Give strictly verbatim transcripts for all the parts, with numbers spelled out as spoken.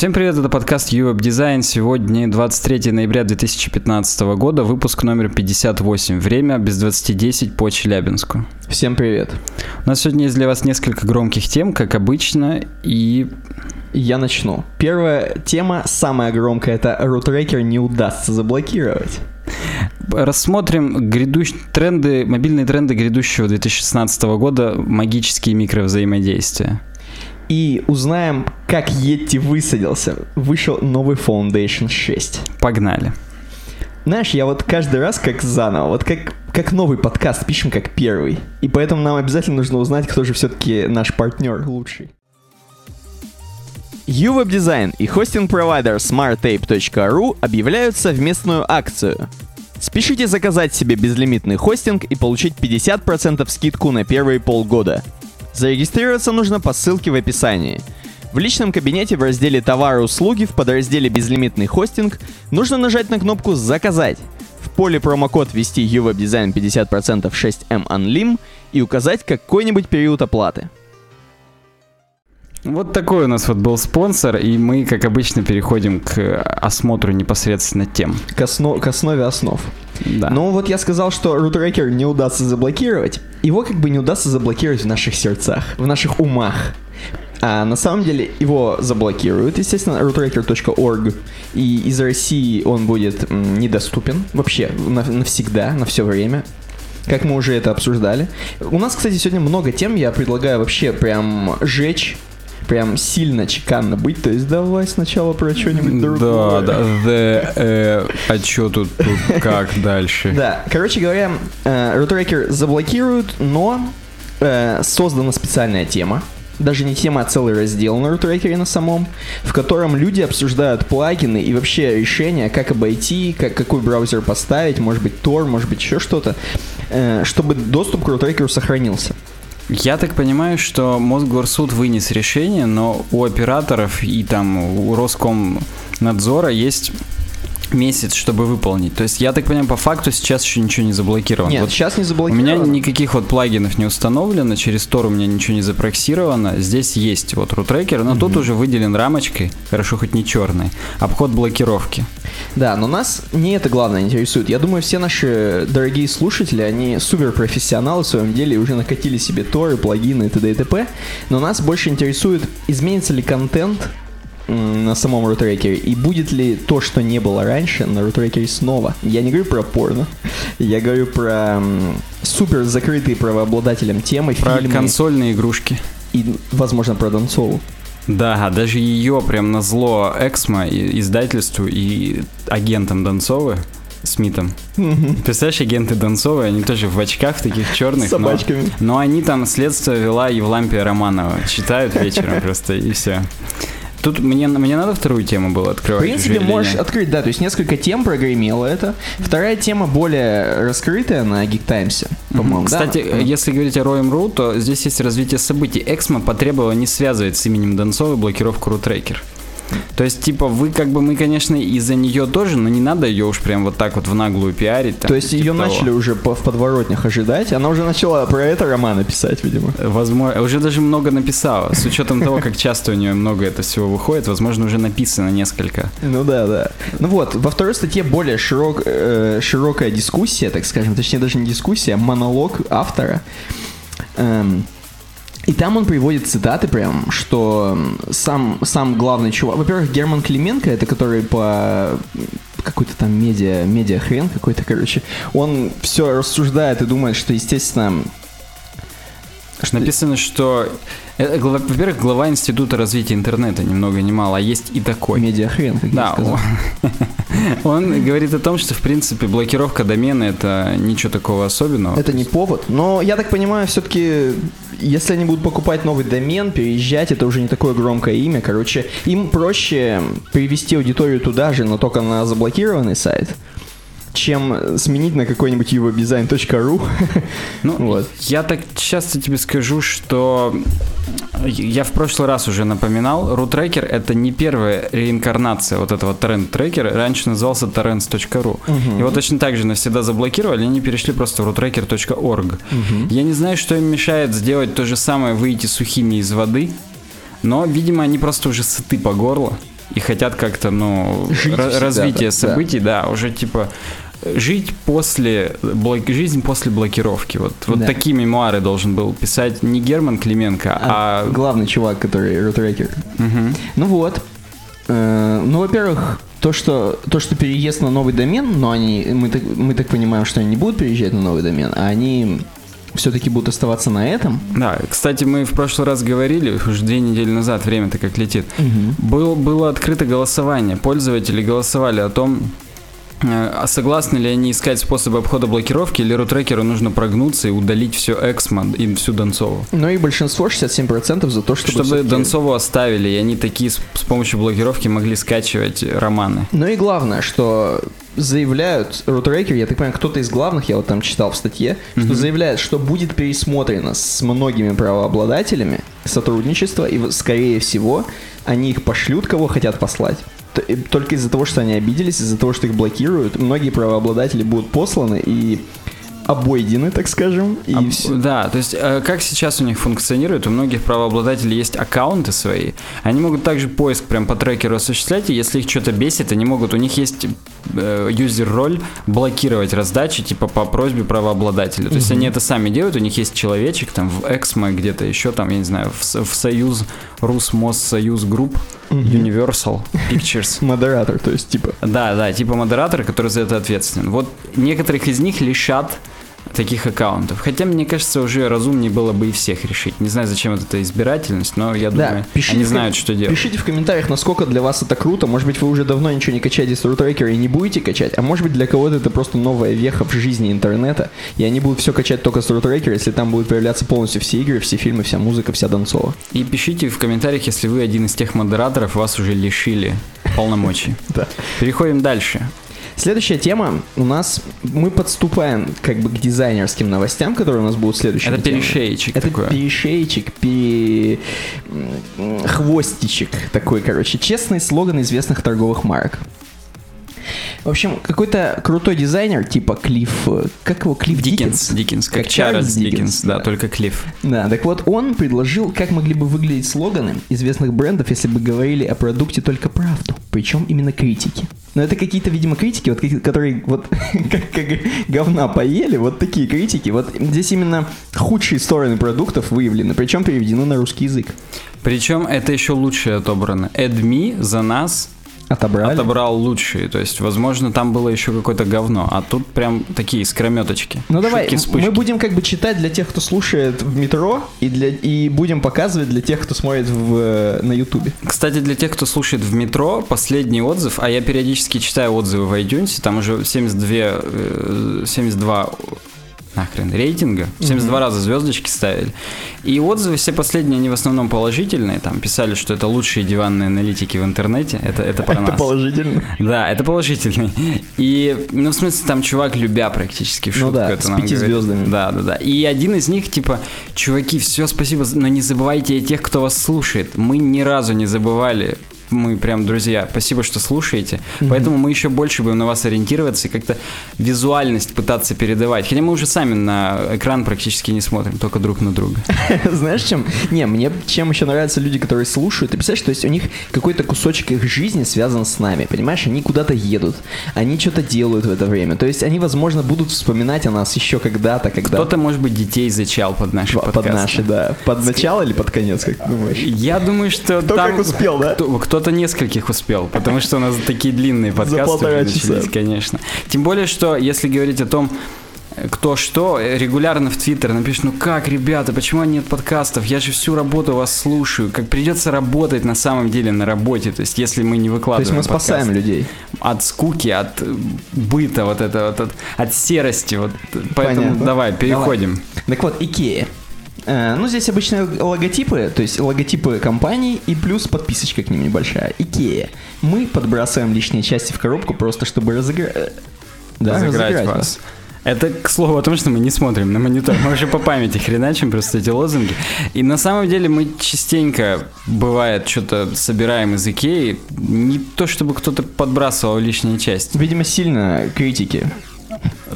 Всем привет, это подкаст UwebDesign. Сегодня двадцать третьего ноября две тысячи пятнадцатого года, выпуск номер пятьдесят восемь. Время без двадцати десять по Челябинску. Всем привет. У нас сегодня есть для вас несколько громких тем, как обычно, и... Я начну. Первая тема, самая громкая, это Рутрекер не удастся заблокировать. Рассмотрим грядущ... тренды, мобильные тренды грядущего две тысячи шестнадцатого года, магические микровзаимодействия. И узнаем, как Yeti высадился. Вышел новый Foundation шесть. Погнали. Знаешь, я вот каждый раз как заново, вот как, как новый подкаст пишем как первый. И поэтому нам обязательно нужно узнать, кто же все-таки наш партнер лучший. UwebDesign и хостинг-провайдер смарт тейп точка ру объявляют совместную акцию. Спешите заказать себе безлимитный хостинг и получить пятьдесят процентов скидку на первые полгода. Зарегистрироваться нужно по ссылке в описании. В личном кабинете в разделе «Товары и услуги» в подразделе «Безлимитный хостинг» нужно нажать на кнопку «Заказать». В поле промокод ввести uwebdesign пятьдесят процентов шесть эм анлим и указать какой-нибудь период оплаты. Вот такой у нас вот был спонсор, и мы, как обычно, переходим к осмотру непосредственно тем. К, осно- к основе основ. Да. Ну вот я сказал, что Рутрекер не удастся заблокировать. Его как бы не удастся заблокировать в наших сердцах, в наших умах. А на самом деле его заблокируют, естественно, рутрекер точка орг. И из России он будет недоступен вообще навсегда, на все время. Как мы уже это обсуждали. У нас, кстати, сегодня много тем, я предлагаю вообще прям жечь. Прям сильно чеканно быть, то есть давай сначала про что-нибудь другое. Да, да, the, э, а что тут, тут как дальше? Да, короче говоря, Рутрекер заблокируют, но э, создана специальная тема. Даже не тема, а целый раздел на Рутрекере на самом, в котором люди обсуждают плагины и вообще решения, как обойти, как, какой браузер поставить, может быть Tor, может быть еще что-то, э, чтобы доступ к Рутрекеру сохранился. Я так понимаю, что Мосгорсуд вынес решение, но у операторов и там у Роскомнадзора есть месяц, чтобы выполнить. То есть, я так понимаю, по факту сейчас еще ничего не заблокировано. Нет, вот сейчас не заблокировано. У меня никаких вот плагинов не установлено, через Tor у меня ничего не запроксировано. Здесь есть вот рутрекер, но mm-hmm. тут уже выделен рамочкой, хорошо хоть не черной, обход блокировки. Да, но нас не это главное интересует. Я думаю, все наши дорогие слушатели, они суперпрофессионалы в своем деле, уже накатили себе Tor, плагины и т.д. и т.п. Но нас больше интересует, изменится ли контент на самом рутрекере, и будет ли то, что не было раньше, на рутрекере снова. Я не говорю про порно, я говорю про м, супер закрытые правообладателям темы, про фильмы. Про консольные игрушки. И, возможно, про Донцову. Да, даже ее прям назло Эксмо, издательству и агентам Донцовы, Смитом. Mm-hmm. Представляешь, агенты Донцовой, они тоже в очках таких черных. С собачками. Но, но они там следствие вела Евлампия Романова. Читают вечером просто, и все. Тут мне, мне надо вторую тему было открывать. В принципе, можешь открыть, да, то есть несколько тем прогремело это. Вторая тема более раскрытая на Geek Times, по-моему, mm-hmm. Кстати, да? Если говорить о Роем.ру, то здесь есть развитие событий. Эксмо потребовало не связывать с именем Донцовой блокировку рутрекер. То есть, типа, вы как бы, мы, конечно, из-за нее тоже, но не надо ее уж прям вот так вот в наглую пиарить. Там, то есть, типа ее того. Начали уже по- в подворотнях ожидать, она уже начала про это романы писать, видимо. Возможно, уже даже много написала, с учетом того, как часто у нее много это всего выходит, возможно, уже написано несколько. Ну да, да. Ну вот, во второй статье более широк, э, широкая дискуссия, так скажем, точнее, даже не дискуссия, а монолог автора. Эм... И там он приводит цитаты прям, что сам, сам главный чувак... Во-первых, Герман Клименко, это который по какой-то там медиа, медиа хрен какой-то, короче, он все рассуждает и думает, что, естественно... Написано, что... Во-первых, глава Института развития интернета, ни много ни мало, а есть и такой. Медиахрен, как да, я сказал. Он, он говорит о том, что, в принципе, блокировка домена – это ничего такого особенного. Это не повод, но, я так понимаю, все-таки, если они будут покупать новый домен, переезжать, это уже не такое громкое имя, короче, им проще привести аудиторию туда же, но только на заблокированный сайт, чем сменить на какой-нибудь uwebdesign точка ру. Ну, вот. Я так часто тебе скажу, что я в прошлый раз уже напоминал, рутрекер — это не первая реинкарнация вот этого торрент-трекера, раньше назывался торрентс точка ру. Угу. Его точно так же навсегда заблокировали, они перешли просто в рутрекер точка орг. Угу. Я не знаю, что им мешает сделать то же самое, выйти сухими из воды, но, видимо, они просто уже сыты по горло. и хотят как-то, ну, р- развитие событий, да. да, уже типа жить после, блок... жизнь после блокировки. Вот, вот да. такие мемуары должен был писать не Герман Клименко, а... а... главный чувак, который Рутрекер. Угу. Ну вот. Ну, во-первых, то что, то, что переезд на новый домен, но они, мы, так, мы так понимаем, что они не будут переезжать на новый домен, а они все-таки будут оставаться на этом. Да, кстати, мы в прошлый раз говорили, уже две недели назад, время-то как летит, угу. был, было открыто голосование, пользователи голосовали о том, а согласны ли они искать способы обхода блокировки, или рутрекеру нужно прогнуться и удалить все Эксмо и всю Донцову? Ну и большинство, шестьдесят семь процентов за то, чтобы... Чтобы все-таки... Донцову оставили, и они такие с, с помощью блокировки могли скачивать романы. Ну и главное, что заявляют рутрекер, я так понимаю, кто-то из главных, я вот там читал в статье, mm-hmm. что заявляет, что будет пересмотрено с многими правообладателями сотрудничество, и скорее всего они их пошлют, кого хотят послать. Только из-за того, что они обиделись, из-за того, что их блокируют, многие правообладатели будут посланы и обойдены, так скажем. И Об... все. Да, то есть как сейчас у них функционирует, у многих правообладателей есть аккаунты свои, они могут также поиск прям по трекеру осуществлять, и если их что-то бесит, они могут, у них есть э, юзер-роль блокировать раздачи типа по просьбе правообладателя. То угу. есть они это сами делают, у них есть человечек там в Эксмо, где-то еще там, я не знаю, в, в Союз, Русмоссоюзгрупп, Universal Pictures. Модератор, то есть типа. Да, да, типа модератор, который за это ответственен. Вот некоторых из них лишат таких аккаунтов. Хотя, мне кажется, уже разумнее было бы и всех решить. Не знаю, зачем вот эта избирательность, но я да, думаю, пишите, они знают, что делать. Пишите в комментариях, насколько для вас это круто. Может быть, вы уже давно ничего не качаете с рутрекера и не будете качать. А может быть, для кого-то это просто новая веха в жизни интернета. И они будут все качать только с рутрекера, если там будут появляться полностью все игры, все фильмы, вся музыка, вся Донцова. И пишите в комментариях, если вы один из тех модераторов, вас уже лишили полномочий. Переходим дальше. Следующая тема у нас... Мы подступаем как бы к дизайнерским новостям, которые у нас будут следующие. Это перешейчик Это такое. перешейчик, пере... хвостичек такой, короче. Честный слоган известных торговых марок. В общем, какой-то крутой дизайнер, типа Клифф... Как его? Клифф Диккенс? Диккенс, как, как Чарльз Диккенс, да, да, только Клифф. Да, так вот, он предложил, как могли бы выглядеть слоганы известных брендов, если бы говорили о продукте только правду. Причем именно критики. Но это какие-то, видимо, критики, вот, которые вот как, как говна поели, вот такие критики. Вот здесь именно худшие стороны продуктов выявлены, причем переведены на русский язык. Причем это еще лучшее отобрано. AdMe за нас отобрали. Отобрал лучшие. То есть, возможно, там было еще какое-то говно, а тут прям такие искрометочки. Ну давай, шутки-вспышки. Мы будем как бы читать для тех, кто слушает в метро, и, для, и будем показывать для тех, кто смотрит в, на Ютубе. Кстати, для тех, кто слушает в метро, последний отзыв, а я периодически читаю отзывы в iTunes, там уже семьдесят два нахрен рейтинга, семьдесят два mm-hmm. раза звездочки ставили. И отзывы все последние, они в основном положительные. Там писали, что это лучшие диванные аналитики в интернете. Это, это про это нас. Это положительно? Да, это положительно. И, ну, в смысле, там чувак любя практически в шутку. Ну да, это с пяти звездами. Да, да, да. И один из них, типа, чуваки, все, спасибо, но не забывайте и тех, кто вас слушает. Мы ни разу не забывали... Мы прям, друзья, спасибо, что слушаете. Mm-hmm. Поэтому мы еще больше будем на вас ориентироваться и как-то визуальность пытаться передавать. Хотя мы уже сами на экран практически не смотрим, только друг на друга. Знаешь, чем? Не, мне чем еще нравятся люди, которые слушают. Ты представляешь, то есть у них какой-то кусочек их жизни связан с нами, понимаешь? Они куда-то едут, они что-то делают в это время. То есть они, возможно, будут вспоминать о нас еще когда-то, когда... Кто-то, может быть, детей зачал под наши подкасты. Под наши, да. Под начало или под конец, как ты думаешь? Я думаю, что кто там... Кто как успел, да? Кто, кто Кто-то нескольких успел, потому что у нас такие длинные подкасты начались, конечно. Тем более, что если говорить о том, кто что, регулярно в Твиттер напишет: ну как, ребята, почему нет подкастов? Я же всю работу вас слушаю. Как придется работать на самом деле на работе, то есть если мы не выкладываем. То есть мы спасаем людей от скуки, от быта, вот это, вот, от, от серости. Вот. Поэтому понятно. Давай, переходим. Давай. Так вот, Икея. Ну, здесь обычные логотипы, то есть логотипы компаний и плюс подписочка к ним небольшая. Икея. Мы подбрасываем лишние части в коробку просто, чтобы разыгра... да, разыграть, разыграть вас. Да. Это, к слову, о том, что мы не смотрим на монитор. Мы уже по памяти хреначим просто эти лозунги. И на самом деле мы частенько, бывает, что-то собираем из Икеи. Не то, чтобы кто-то подбрасывал лишние части. Видимо, сильно критики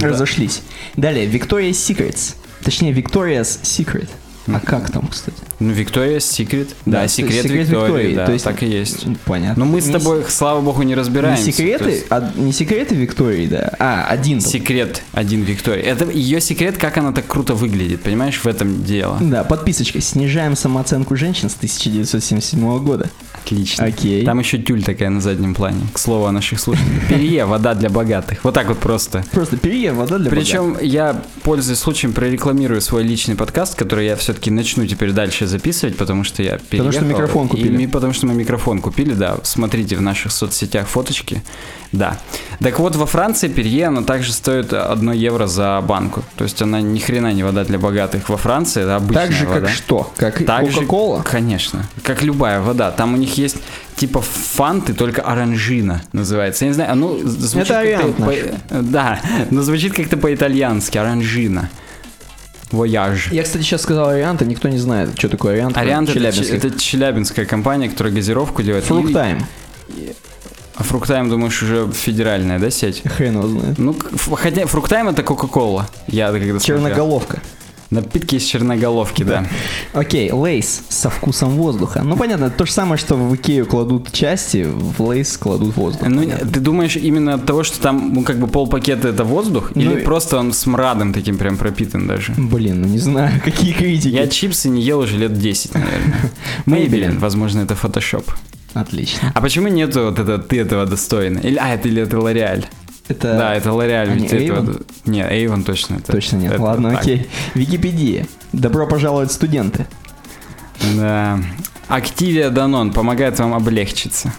разошлись. Далее, Victoria's Secret. Точнее, Victoria's Secret. А как там, кстати? Ну, Victoria's Secret. Да, да, секрет Виктории, да, то есть, так и есть. Понятно. Но мы с тобой, не... слава богу, не разбираемся. Не секреты, есть... а, не секреты Виктории, да. А, один. Секрет один Виктории. Это ее секрет, как она так круто выглядит, понимаешь, в этом дело. Да, подписочка. Снижаем самооценку женщин с тысяча девятьсот семьдесят седьмого года. Отлично. Окей. Там еще тюль такая на заднем плане. К слову о наших слушателях. Перье, вода для богатых. Вот так вот просто. Просто перье, вода для Причем богатых. Причем я, пользуясь случаем, прорекламирую свой личный подкаст, который я все-таки начну теперь дальше записывать, потому что я переехал. Потому что микрофон купили. И, потому что мы микрофон купили, да. Смотрите в наших соцсетях фоточки. Да. Так вот, во Франции перье, оно также стоит одно евро за банку. То есть она ни хрена не вода для богатых во Франции. Это обычная вода. Так же, вода. Как что? Как так Кока-Кола? Же, конечно. Как любая вода. Там у них есть типа фанты, только оранжина называется. Я не знаю, оно звучит это Ариант наш. По... Да, но звучит как-то по-итальянски. Оранжина. Вояж. Я, кстати, сейчас сказал Ариант, а никто не знает, что такое Ариант. Ариант это, это челябинская компания, которая газировку делает. Фруктайм. И... А Фруктайм, думаешь, уже федеральная, да, сеть? Хрен его знает. Ну, хотя Фруктайм это Кока-Кола. Я когда Черноголовка. Смотрел. Напитки из черноголовки, да. Окей, okay, Лейс со вкусом воздуха. Ну, понятно, то же самое, что в Икею кладут части, в Лейс кладут воздух. Ну, понятно. Ты думаешь именно от того, что там, ну, как бы полпакета это воздух? Ну, или и... просто он смрадом таким прям пропитан даже? Блин, ну не знаю, какие критики. Я чипсы не ел уже лет десять, наверное. Мейбелин, возможно, это фотошоп. Отлично. А почему нету вот это «ты этого достойна»? Или, а, это, или это L'Oréal? Это... Да, это L'Oréal. А, не Эйвон? Нет, Эйвон точно. Это, точно нет. Это, ладно, это окей. Википедия. Добро пожаловать, студенты. Да. Activia Danone помогает вам облегчиться.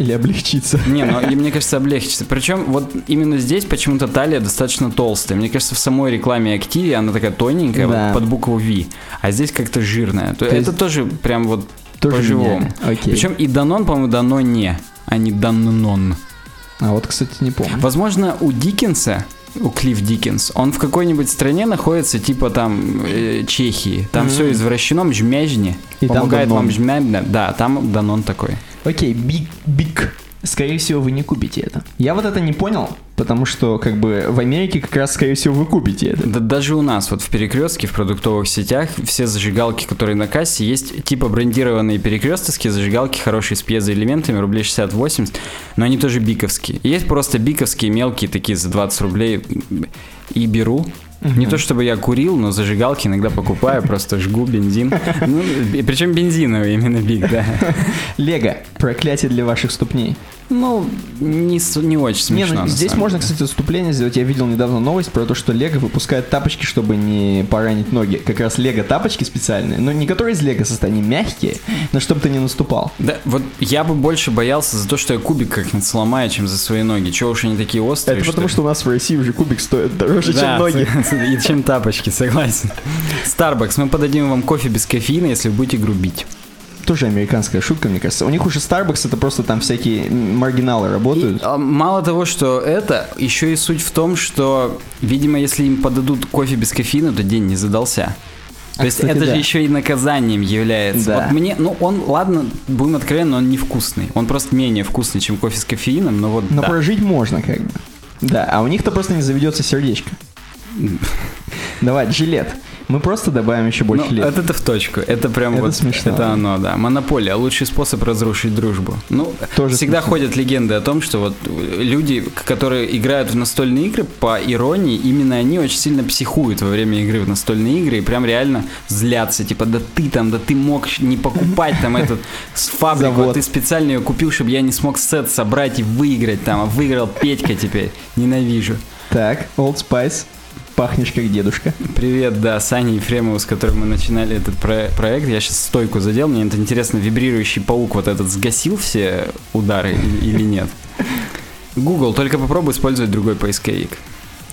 Или облегчиться. Не, ну, мне кажется, облегчиться. Причем вот именно здесь почему-то талия достаточно толстая. Мне кажется, в самой рекламе Activia она такая тоненькая, да. Вот, под букву V. А здесь как-то жирная. То, То есть... Это тоже прям вот по-живому. Причем и Danone, по-моему, Danone, а не Danone. А вот, кстати, не помню. Возможно, у Диккенса, у Клифф Диккенс, он в какой-нибудь стране находится, типа там э, Чехии. Там mm-hmm. все извращено, мжмяжни. И помогает там вам мжмяжни. Да, там Данон такой. Окей, биг-биг. Скорее всего, вы не купите это. Я вот это не понял, потому что, как бы, в Америке как раз, скорее всего, вы купите это. Да даже у нас, вот в перекрестке, в продуктовых сетях, все зажигалки, которые на кассе, есть типа брендированные перекрестовские зажигалки, хорошие с пьезоэлементами, рублей шестьдесят восемьдесят, но они тоже биковские. Есть просто биковские мелкие такие за двадцать рублей и беру. Uh-huh. Не то чтобы я курил, но зажигалки иногда покупаю, просто жгу бензин. Ну, причем бензиновый именно биг, да. Лего. Проклятие для ваших ступней. Ну, не, не очень смешно. Не, ну, здесь можно, деле. Кстати, отступление сделать. Я видел недавно новость про то, что Лего выпускает тапочки, чтобы не поранить ноги. Как раз Лего тапочки специальные, но не которые из Лего состоят, они мягкие, но чтобы ты не наступал. Да, вот я бы больше боялся за то, что я кубик как-нибудь сломаю, чем за свои ноги. Чего уж они такие острые. Это что потому, ли? Что у нас в России уже кубик стоит дороже, да, чем ноги. И чем тапочки, согласен. Старбакс, мы подадим вам кофе без кофеина, если вы будете грубить. Тоже американская шутка, мне кажется. У них уже Starbucks, это просто там всякие маргиналы работают. И, а, мало того, что это, еще и суть в том, что, видимо, если им подадут кофе без кофеина, то день не задался. То а, есть кстати, это да. же еще и наказанием является. Да. Вот мне, ну он, ладно, будем откровенны, он невкусный. Он просто менее вкусный, чем кофе с кофеином, но вот Но да. прожить можно как бы. Да, а у них-то просто не заведется сердечко. Давай, жилет. Мы просто добавим еще больше лет. Это-то в точку. Это прям это вот смешно. Это оно, да. Монополия. Лучший способ разрушить дружбу. Ну, тоже всегда смешно. Ходят легенды о том, что вот люди, которые играют в настольные игры, по иронии, именно они очень сильно психуют во время игры в настольные игры и прям реально злятся. Типа, да ты там, да ты мог не покупать там этот с фабрику, ты специально ее купил, чтобы я не смог сет собрать и выиграть там. А выиграл Петька теперь. Ненавижу. Так, Old Spice. Пахнешь как дедушка. Привет, да, Саня Ефремову, с которым мы начинали этот про- проект. Я сейчас стойку задел, мне это интересно, вибрирующий паук вот этот сгасил все удары или нет? Google, только попробуй использовать другой поисковик.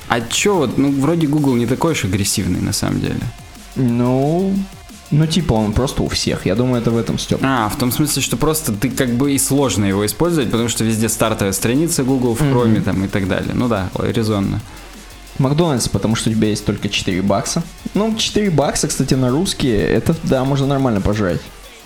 А чё вот, ну вроде Google не такой уж агрессивный на самом деле. Ну... Ну, типа, он просто у всех. Я думаю, это в этом Стёп. А, в том смысле, что просто ты как бы и сложно его использовать, потому что везде стартовая страница Google в Chrome mm-hmm. там и так далее. Ну да, резонно. Макдональдс, потому что у тебя есть только четыре бакса. Ну, четыре бакса, кстати, на русские, это, да, можно нормально пожрать.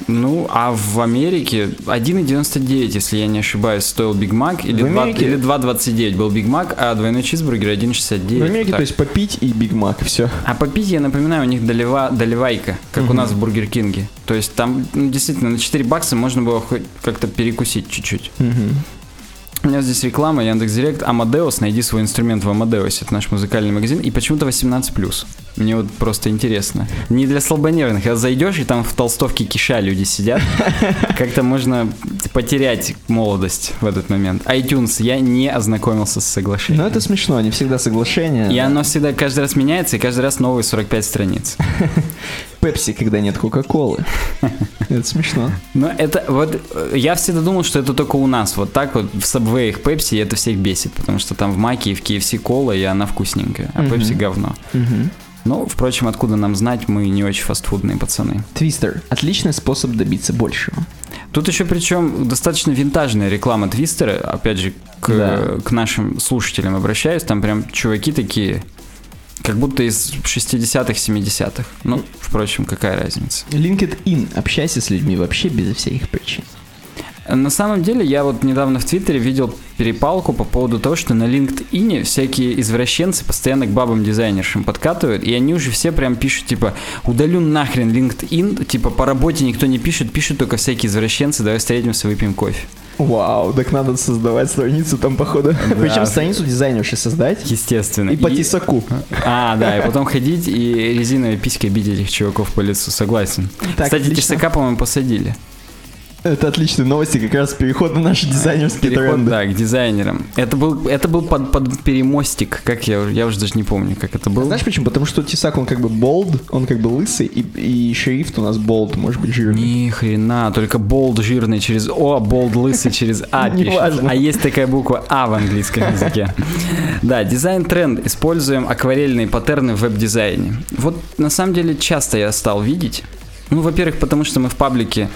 Ну, а в Америке один девяносто девять, если я не ошибаюсь, стоил Биг Мак, или, или два двадцать девять был Биг Мак, а двойной чизбургер один шестьдесят девять. В Америке, так. То есть попить и Биг Мак, все. А попить, я напоминаю, у них долева, долевайка, как угу. у нас в Бургер Кинге. То есть там, ну, действительно, на четыре бакса можно было хоть как-то перекусить чуть-чуть. Угу. У меня здесь реклама, Яндекс.Директ, Амадеус, найди свой инструмент в Амадеусе, это наш музыкальный магазин, и почему-то восемнадцать плюс. Мне вот просто интересно. Не для слабонервных, а зайдешь, и там в толстовке киша люди сидят, как-то можно потерять молодость в этот момент. iTunes, я не ознакомился с соглашением. Ну это смешно, не всегда соглашение. И оно всегда каждый раз меняется, и каждый раз новые сорок пять страниц. Пепси, когда нет Кока-Колы. Это смешно. Но это вот, я всегда думал, что это только у нас. Вот так вот в Subway Пепси, и это всех бесит, потому что там в Маке и в кей эф си кола, и она вкусненькая, а Пепси говно. Ну, впрочем, откуда нам знать, мы не очень фастфудные пацаны. Твистер. Отличный способ добиться большего. Тут еще причем достаточно винтажная реклама Твистера. Опять же, к, да. к нашим слушателям обращаюсь. Там прям чуваки такие, как будто из шестидесятых, семидесятых. Ну, впрочем, какая разница. LinkedIn. Общайся с людьми вообще безо всяких причин. На самом деле, я вот недавно в Твиттере видел перепалку по поводу того, что на LinkedIn всякие извращенцы постоянно к бабам-дизайнершам подкатывают, и они уже все прям пишут, типа, удалю нахрен LinkedIn, типа, по работе никто не пишет, пишут только всякие извращенцы, давай встретимся, выпьем кофе. Вау, так надо создавать страницу там, походу. Да. Причем страницу дизайнерши создать. Естественно. И, и по тесаку. А, да, и потом ходить и резиновой писькой бить этих чуваков по лицу, согласен. Так, кстати, отлично. Тесака, по-моему, посадили. Это отличные новости, как раз переход на наши дизайнерские переход, тренды. Да, к дизайнерам. Это был, это был под, под перемостик, как я, я уже даже не помню, как это было. А знаешь почему? Потому что тесак, он как бы bold, он как бы лысый, и, и шрифт у нас bold, может быть, жирный. Ни хрена, только bold жирный через О, bold лысый через А пишет. А есть такая буква А в английском языке. Да, дизайн-тренд. Используем акварельные паттерны в веб-дизайне. Вот на самом деле часто я стал видеть. Ну, во-первых, потому что мы в паблике.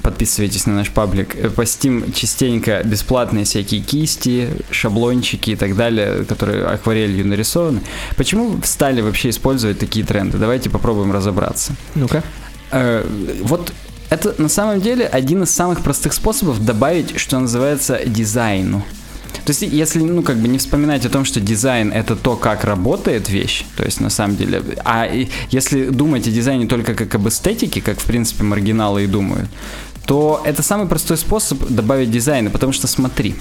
Подписывайтесь на наш паблик. Постим частенько бесплатные всякие кисти, шаблончики и так далее, которые акварелью нарисованы. Почему стали вообще использовать такие тренды? Давайте попробуем разобраться. Ну-ка. Э, вот это на самом деле один из самых простых способов добавить, что называется, дизайну. То есть, если, ну, как бы не вспоминать о том, что дизайн — это то, как работает вещь, то есть, на самом деле, а если думать о дизайне только как об эстетике, как, в принципе, маргиналы и думают, то это самый простой способ добавить дизайна, потому что смотри.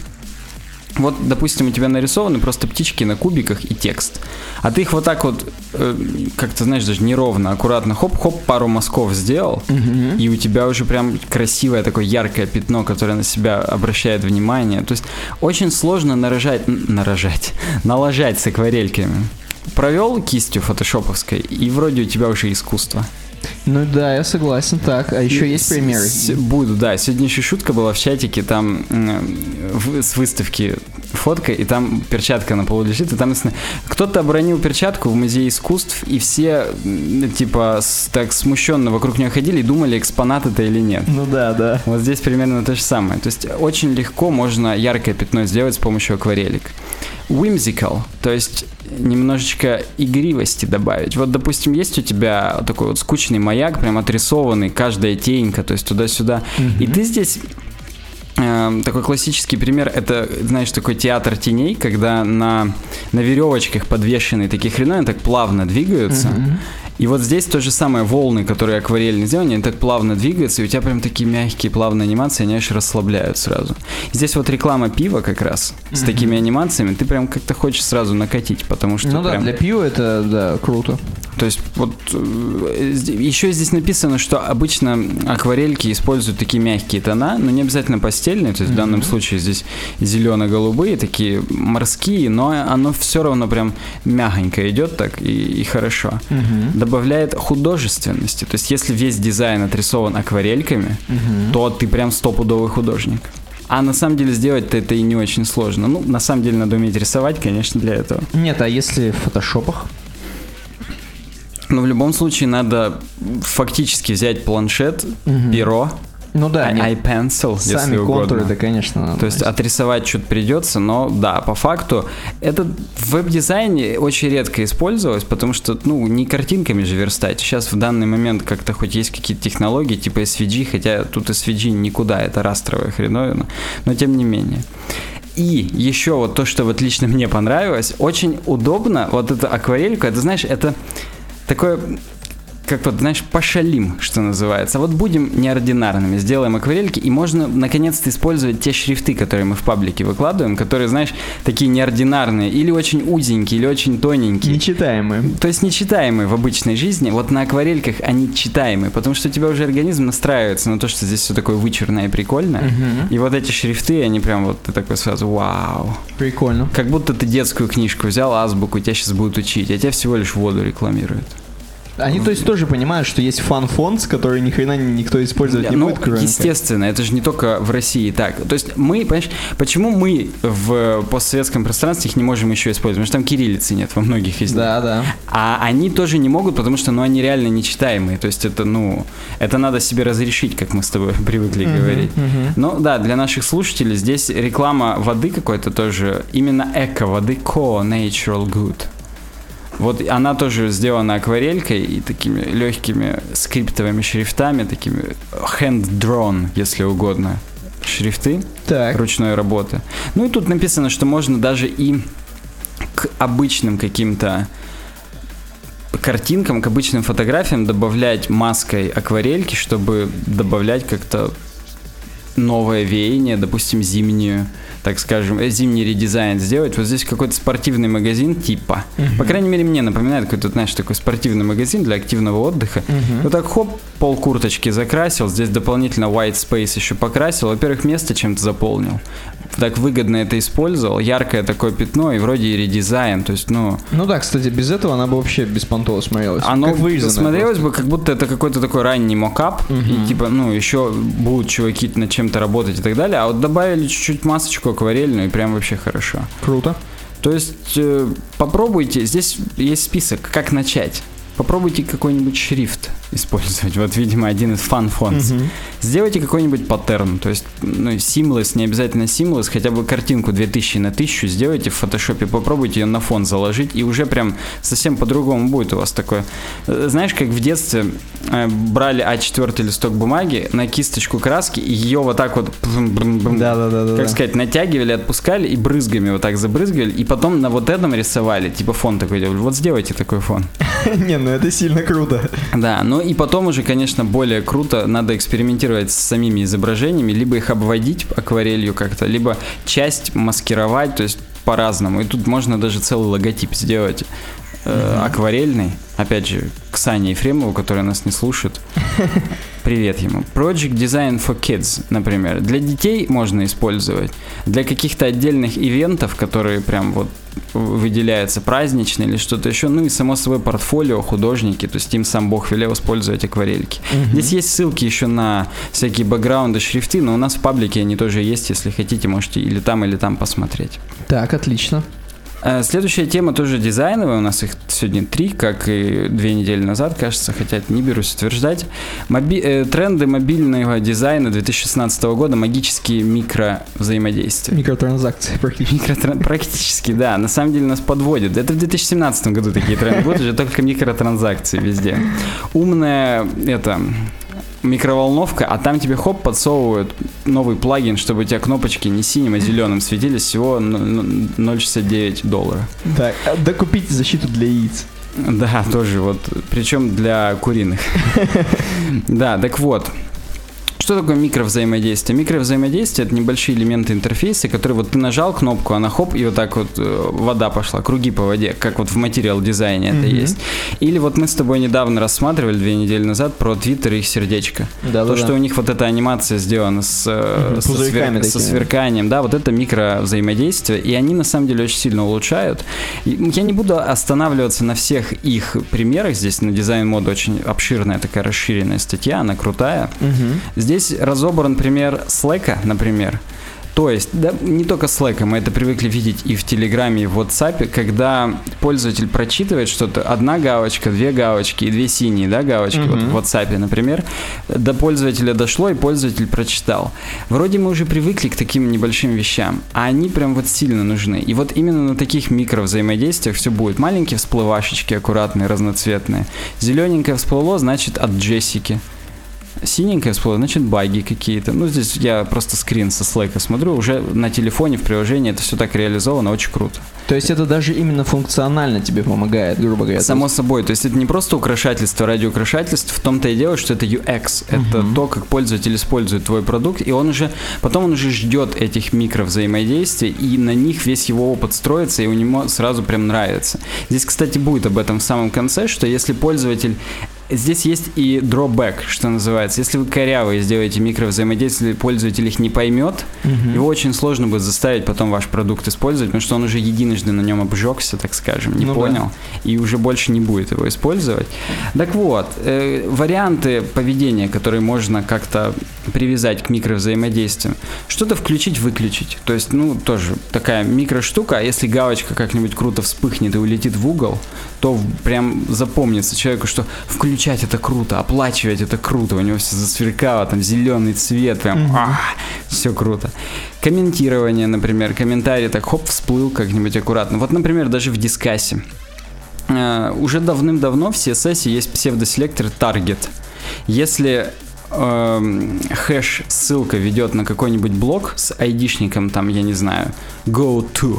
Вот, допустим, у тебя нарисованы просто птички на кубиках и текст. А ты их вот так вот, э, как-то, знаешь, даже неровно, аккуратно, хоп-хоп, пару мазков сделал, mm-hmm. и у тебя уже прям красивое такое яркое пятно, которое на себя обращает внимание. То есть очень сложно нарожать, нарожать, налажать с акварельками. Провел кистью фотошоповской, и вроде у тебя уже искусство. Ну да, я согласен, так, а еще есть примеры? Буду, да, сегодня еще шутка была в чатике, там в, с выставки фотка, и там перчатка на полу лежит, и там кто-то обронил перчатку в музее искусств, и все, типа, с, так смущенно вокруг нее ходили и думали, экспонат это или нет. Ну да, да. Вот здесь примерно то же самое, то есть очень легко можно яркое пятно сделать с помощью акварелек. Whimsical, то есть немножечко игривости добавить. Вот, допустим, есть у тебя такой вот скучный маяк, прям отрисованный, каждая тенька, то есть туда-сюда. Mm-hmm. И ты здесь... Э, такой классический пример, это, знаешь, такой театр теней, когда на, на веревочках подвешенные такие хреновины так плавно двигаются. Mm-hmm. И вот здесь то же самое, волны, которые акварельно сделаны, они так плавно двигаются, и у тебя прям такие мягкие, плавные анимации, они аж расслабляют сразу. Здесь вот реклама пива как раз, mm-hmm. с такими анимациями, ты прям как-то хочешь сразу накатить, потому что ну прям... да, для пива это, да, круто. То есть вот еще здесь написано, что обычно акварельки используют такие мягкие тона, но не обязательно пастельные, то есть mm-hmm. в данном случае здесь зелено-голубые, такие морские, но оно все равно прям мягонько идет так и, и хорошо. Mm-hmm. Добавляет художественности. То есть, если весь дизайн отрисован акварельками, угу. то ты прям стопудовый художник. А на самом деле сделать-то это и не очень сложно. Ну, на самом деле надо уметь рисовать, конечно, для этого. Нет, а если в фотошопах? Ну, в любом случае надо фактически взять планшет, угу. перо, Ну да, iPencil, если сами угодно. Контуры, да, конечно. Надо, то есть отрисовать что-то придется, но да, по факту это в веб-дизайне очень редко использовалось, потому что, ну, не картинками же верстать. Сейчас в данный момент как-то хоть есть какие-то технологии типа эс ви джи, хотя тут эс ви джи никуда, это растровая хреновина, но тем не менее. И еще вот то, что вот лично мне понравилось, очень удобно, вот эта акварелька, это, знаешь, это такое... как вот, знаешь, пошалим, что называется. Вот будем неординарными, сделаем акварельки, и можно, наконец-то, использовать те шрифты, которые мы в паблике выкладываем, которые, знаешь, такие неординарные, или очень узенькие, или очень тоненькие. Нечитаемые. То есть нечитаемые в обычной жизни. Вот на акварельках они читаемые, потому что у тебя уже организм настраивается на то, что здесь все такое вычурное и прикольное. Угу. И вот эти шрифты, они прям вот, ты такой сразу, вау. Прикольно. Как будто ты детскую книжку взял, азбуку, тебя сейчас будут учить, а тебя всего лишь воду рекламируют. Они, то есть, тоже понимают, что есть фан-фонд, который ни хрена никто использовать не ну, будет, кроме... Естественно, это же не только в России так. То есть мы, понимаешь, почему мы в постсоветском пространстве их не можем еще использовать? Потому что там кириллицы нет во многих из них. Да, да. А они тоже не могут, потому что, ну, они реально нечитаемые. То есть это, ну, это надо себе разрешить, как мы с тобой привыкли uh-huh, говорить. Uh-huh. Ну, да, для наших слушателей здесь реклама воды какой-то тоже, именно эко-воды, co-natural good. Вот она тоже сделана акварелькой и такими легкими скриптовыми шрифтами, такими hand-drawn, если угодно, шрифты так. ручной работы. Ну и тут написано, что можно даже и к обычным каким-то картинкам, к обычным фотографиям добавлять маской акварельки, чтобы добавлять как-то новое веяние, допустим, зимнюю, так скажем, зимний редизайн сделать. Вот здесь какой-то спортивный магазин типа. Uh-huh. По крайней мере, мне напоминает какой-то, знаешь, такой спортивный магазин для активного отдыха. Uh-huh. Вот так хоп, пол курточки закрасил, здесь дополнительно white space еще покрасил. Во-первых, место чем-то заполнил. Так выгодно это использовал. Яркое такое пятно и вроде и редизайн. То есть, ну... Ну да, кстати, без этого она бы вообще беспонтово смотрелась. Оно смотрелось бы, как будто это какой-то такой ранний мокап. Uh-huh. И типа, ну, еще будут чуваки над чем-то работать и так далее. А вот добавили чуть-чуть масочку акварельную, и прям вообще хорошо. Круто. То есть э, попробуйте, здесь есть список, как начать. Попробуйте какой-нибудь шрифт использовать. Вот, видимо, один из фан-фонтс. Uh-huh. Сделайте какой-нибудь паттерн. То есть, ну, seamless, не обязательно seamless, хотя бы картинку две тысячи на тысячу сделайте в фотошопе, попробуйте ее на фон заложить, и уже прям совсем по-другому будет у вас такое. Знаешь, как в детстве э, брали а четыре листок бумаги на кисточку краски, и ее вот так вот, как сказать, натягивали, отпускали, и брызгами вот так забрызгивали, и потом на вот этом рисовали, типа фон такой делали. Вот сделайте такой фон. Не, ну это сильно круто. Да, ну и потом уже, конечно, более круто надо экспериментировать с самими изображениями, либо их обводить акварелью как-то, либо часть маскировать, то есть по-разному. И тут можно даже целый логотип сделать э, mm-hmm. акварельный. Опять же, к Сане Ефремову, который нас не слушает. Привет ему. Project Design for Kids, например. Для детей можно использовать. Для каких-то отдельных ивентов, которые прям вот выделяются праздничные или что-то еще. Ну и само собой портфолио, художники. То есть им сам Бог велел использовать акварельки. Угу. Здесь есть ссылки еще на всякие бэкграунды, шрифты. Но у нас в паблике они тоже есть. Если хотите, можете или там, или там посмотреть. Так, отлично. Следующая тема тоже дизайновая, у нас их сегодня три, как и две недели назад, кажется, хотя не берусь утверждать. Моби... Э, тренды мобильного дизайна две тысячи шестнадцатого года, магические микровзаимодействия. Микротранзакции практически. Микротран... Практически, да, на самом деле нас подводит. Это в две тысячи семнадцатом году такие тренды будут, уже только микротранзакции везде. Умная, это... микроволновка, а там тебе хоп подсовывают новый плагин, чтобы у тебя кнопочки не синим, а зеленым светились, всего ноль целых шестьдесят девять доллара. Так, да, купить защиту для яиц. Да, тоже вот, причем для куриных. Да, так вот. Что такое микровзаимодействие? Микровзаимодействие — это небольшие элементы интерфейса, которые вот ты нажал кнопку, она хоп, и вот так вот вода пошла, круги по воде, как вот в материал-дизайне mm-hmm. это есть. Или вот мы с тобой недавно рассматривали, две недели назад, про Twitter и их сердечко. Да, То, да, что да. у них вот эта анимация сделана с, mm-hmm. со, свер... со сверканием, да, вот это микровзаимодействие, и они на самом деле очень сильно улучшают. Я не буду останавливаться на всех их примерах здесь, на дизайн-моду очень обширная такая расширенная статья, она крутая. Mm-hmm. Здесь разобран пример Slack, например. То есть, да, не только Slack, мы это привыкли видеть и в Телеграме, и в WhatsApp, когда пользователь прочитывает что-то, одна галочка, две галочки и две синие, да, галочки, mm-hmm. вот в WhatsApp, например, до пользователя дошло, и пользователь прочитал. Вроде мы уже привыкли к таким небольшим вещам, а они прям вот сильно нужны. И вот именно на таких микровзаимодействиях все будет. Маленькие всплывашечки аккуратные, разноцветные. Зелененькое всплыло, значит, от Джессики. Синенькое всплыло, значит, баги какие-то. Ну, здесь я просто скрин со Slack'а смотрю. Уже на телефоне, в приложении это все так реализовано, очень круто. То есть это даже именно функционально тебе помогает, грубо говоря? Само собой. То есть это не просто украшательство ради украшательств. В том-то и дело, что это ю экс. Uh-huh. Это то, как пользователь использует твой продукт. И он уже, потом он уже ждет этих микровзаимодействий. И на них весь его опыт строится, и у него сразу прям нравится. Здесь, кстати, будет об этом в самом конце, что если пользователь... Здесь есть и дропбэк, что называется. Если вы корявые сделаете микровзаимодействие, пользователь их не поймет, угу. его очень сложно будет заставить потом ваш продукт использовать, потому что он уже единожды на нем обжегся, так скажем, не ну понял, да. и уже больше не будет его использовать. Так вот, э, варианты поведения, которые можно как-то привязать к микровзаимодействиям. Что-то включить-выключить. То есть, ну, тоже такая микроштука. А если галочка как-нибудь круто вспыхнет и улетит в угол, то прям запомнится человеку, что включить это круто, оплачивать это круто, у него все засверкало, там зеленый цвет, прям ах, все круто. Комментирование, например, комментарий так хоп, всплыл как-нибудь аккуратно. Вот, например, даже в Дискассе э, уже давным-давно в си эс эс есть псевдоселектор Target. Если э, хэш-ссылка ведет на какой-нибудь блог с айдишником, там, я не знаю, go to,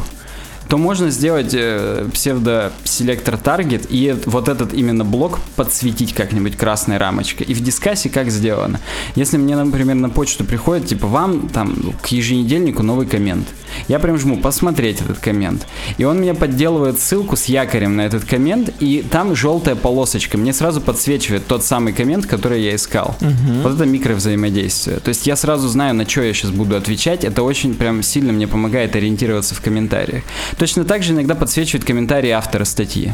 то можно сделать псевдоселектор Target и вот этот именно блок подсветить как-нибудь красной рамочкой. И в Дискассе как сделано? Если мне, например, на почту приходит, типа, вам там к еженедельнику новый коммент. Я прям жму «посмотреть этот коммент». И он мне подделывает ссылку с якорем на этот коммент, и там желтая полосочка. Мне сразу подсвечивает тот самый коммент, который я искал. Угу. Вот это микровзаимодействие. То есть я сразу знаю, на что я сейчас буду отвечать. Это очень прям сильно мне помогает ориентироваться в комментариях. Точно так же иногда подсвечивает комментарии автора статьи.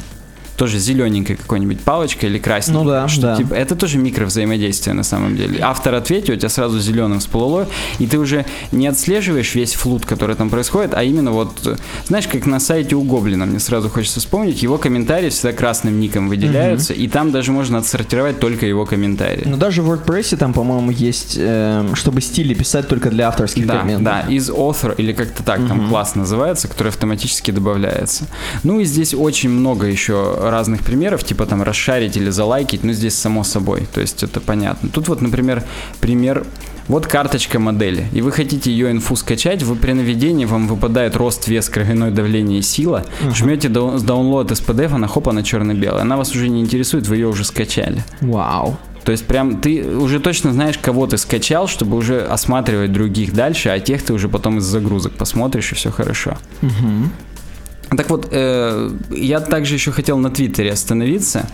Тоже зелененькая какой-нибудь палочка или красненькая. Ну да, что, да. Типа, это тоже микровзаимодействие на самом деле. Автор ответил, у тебя сразу зеленым всплыло, и ты уже не отслеживаешь весь флут, который там происходит, а именно вот, знаешь, как на сайте у Гоблина, мне сразу хочется вспомнить, его комментарии всегда красным ником выделяются, угу. и там даже можно отсортировать только его комментарии. Но даже в WordPress там, по-моему, есть, э, чтобы стили писать только для авторских да, комментов. Да, из author, или как-то так угу. там класс называется, который автоматически добавляется. Ну и здесь очень много еще разных примеров, типа там расшарить или залайкить, ну здесь само собой, то есть это понятно. Тут вот, например, пример, вот карточка модели, и вы хотите ее инфу скачать, вы при наведении вам выпадает рост, вес, кровяное давление и сила, uh-huh. жмете даун- download из пи ди эф, она хоп, она черно-белая, она вас уже не интересует, вы ее уже скачали. Вау. Wow. То есть прям ты уже точно знаешь, кого ты скачал, чтобы уже осматривать других дальше, а тех ты уже потом из загрузок посмотришь, и все хорошо. Uh-huh. Так вот, э, я также еще хотел на Твиттере остановиться.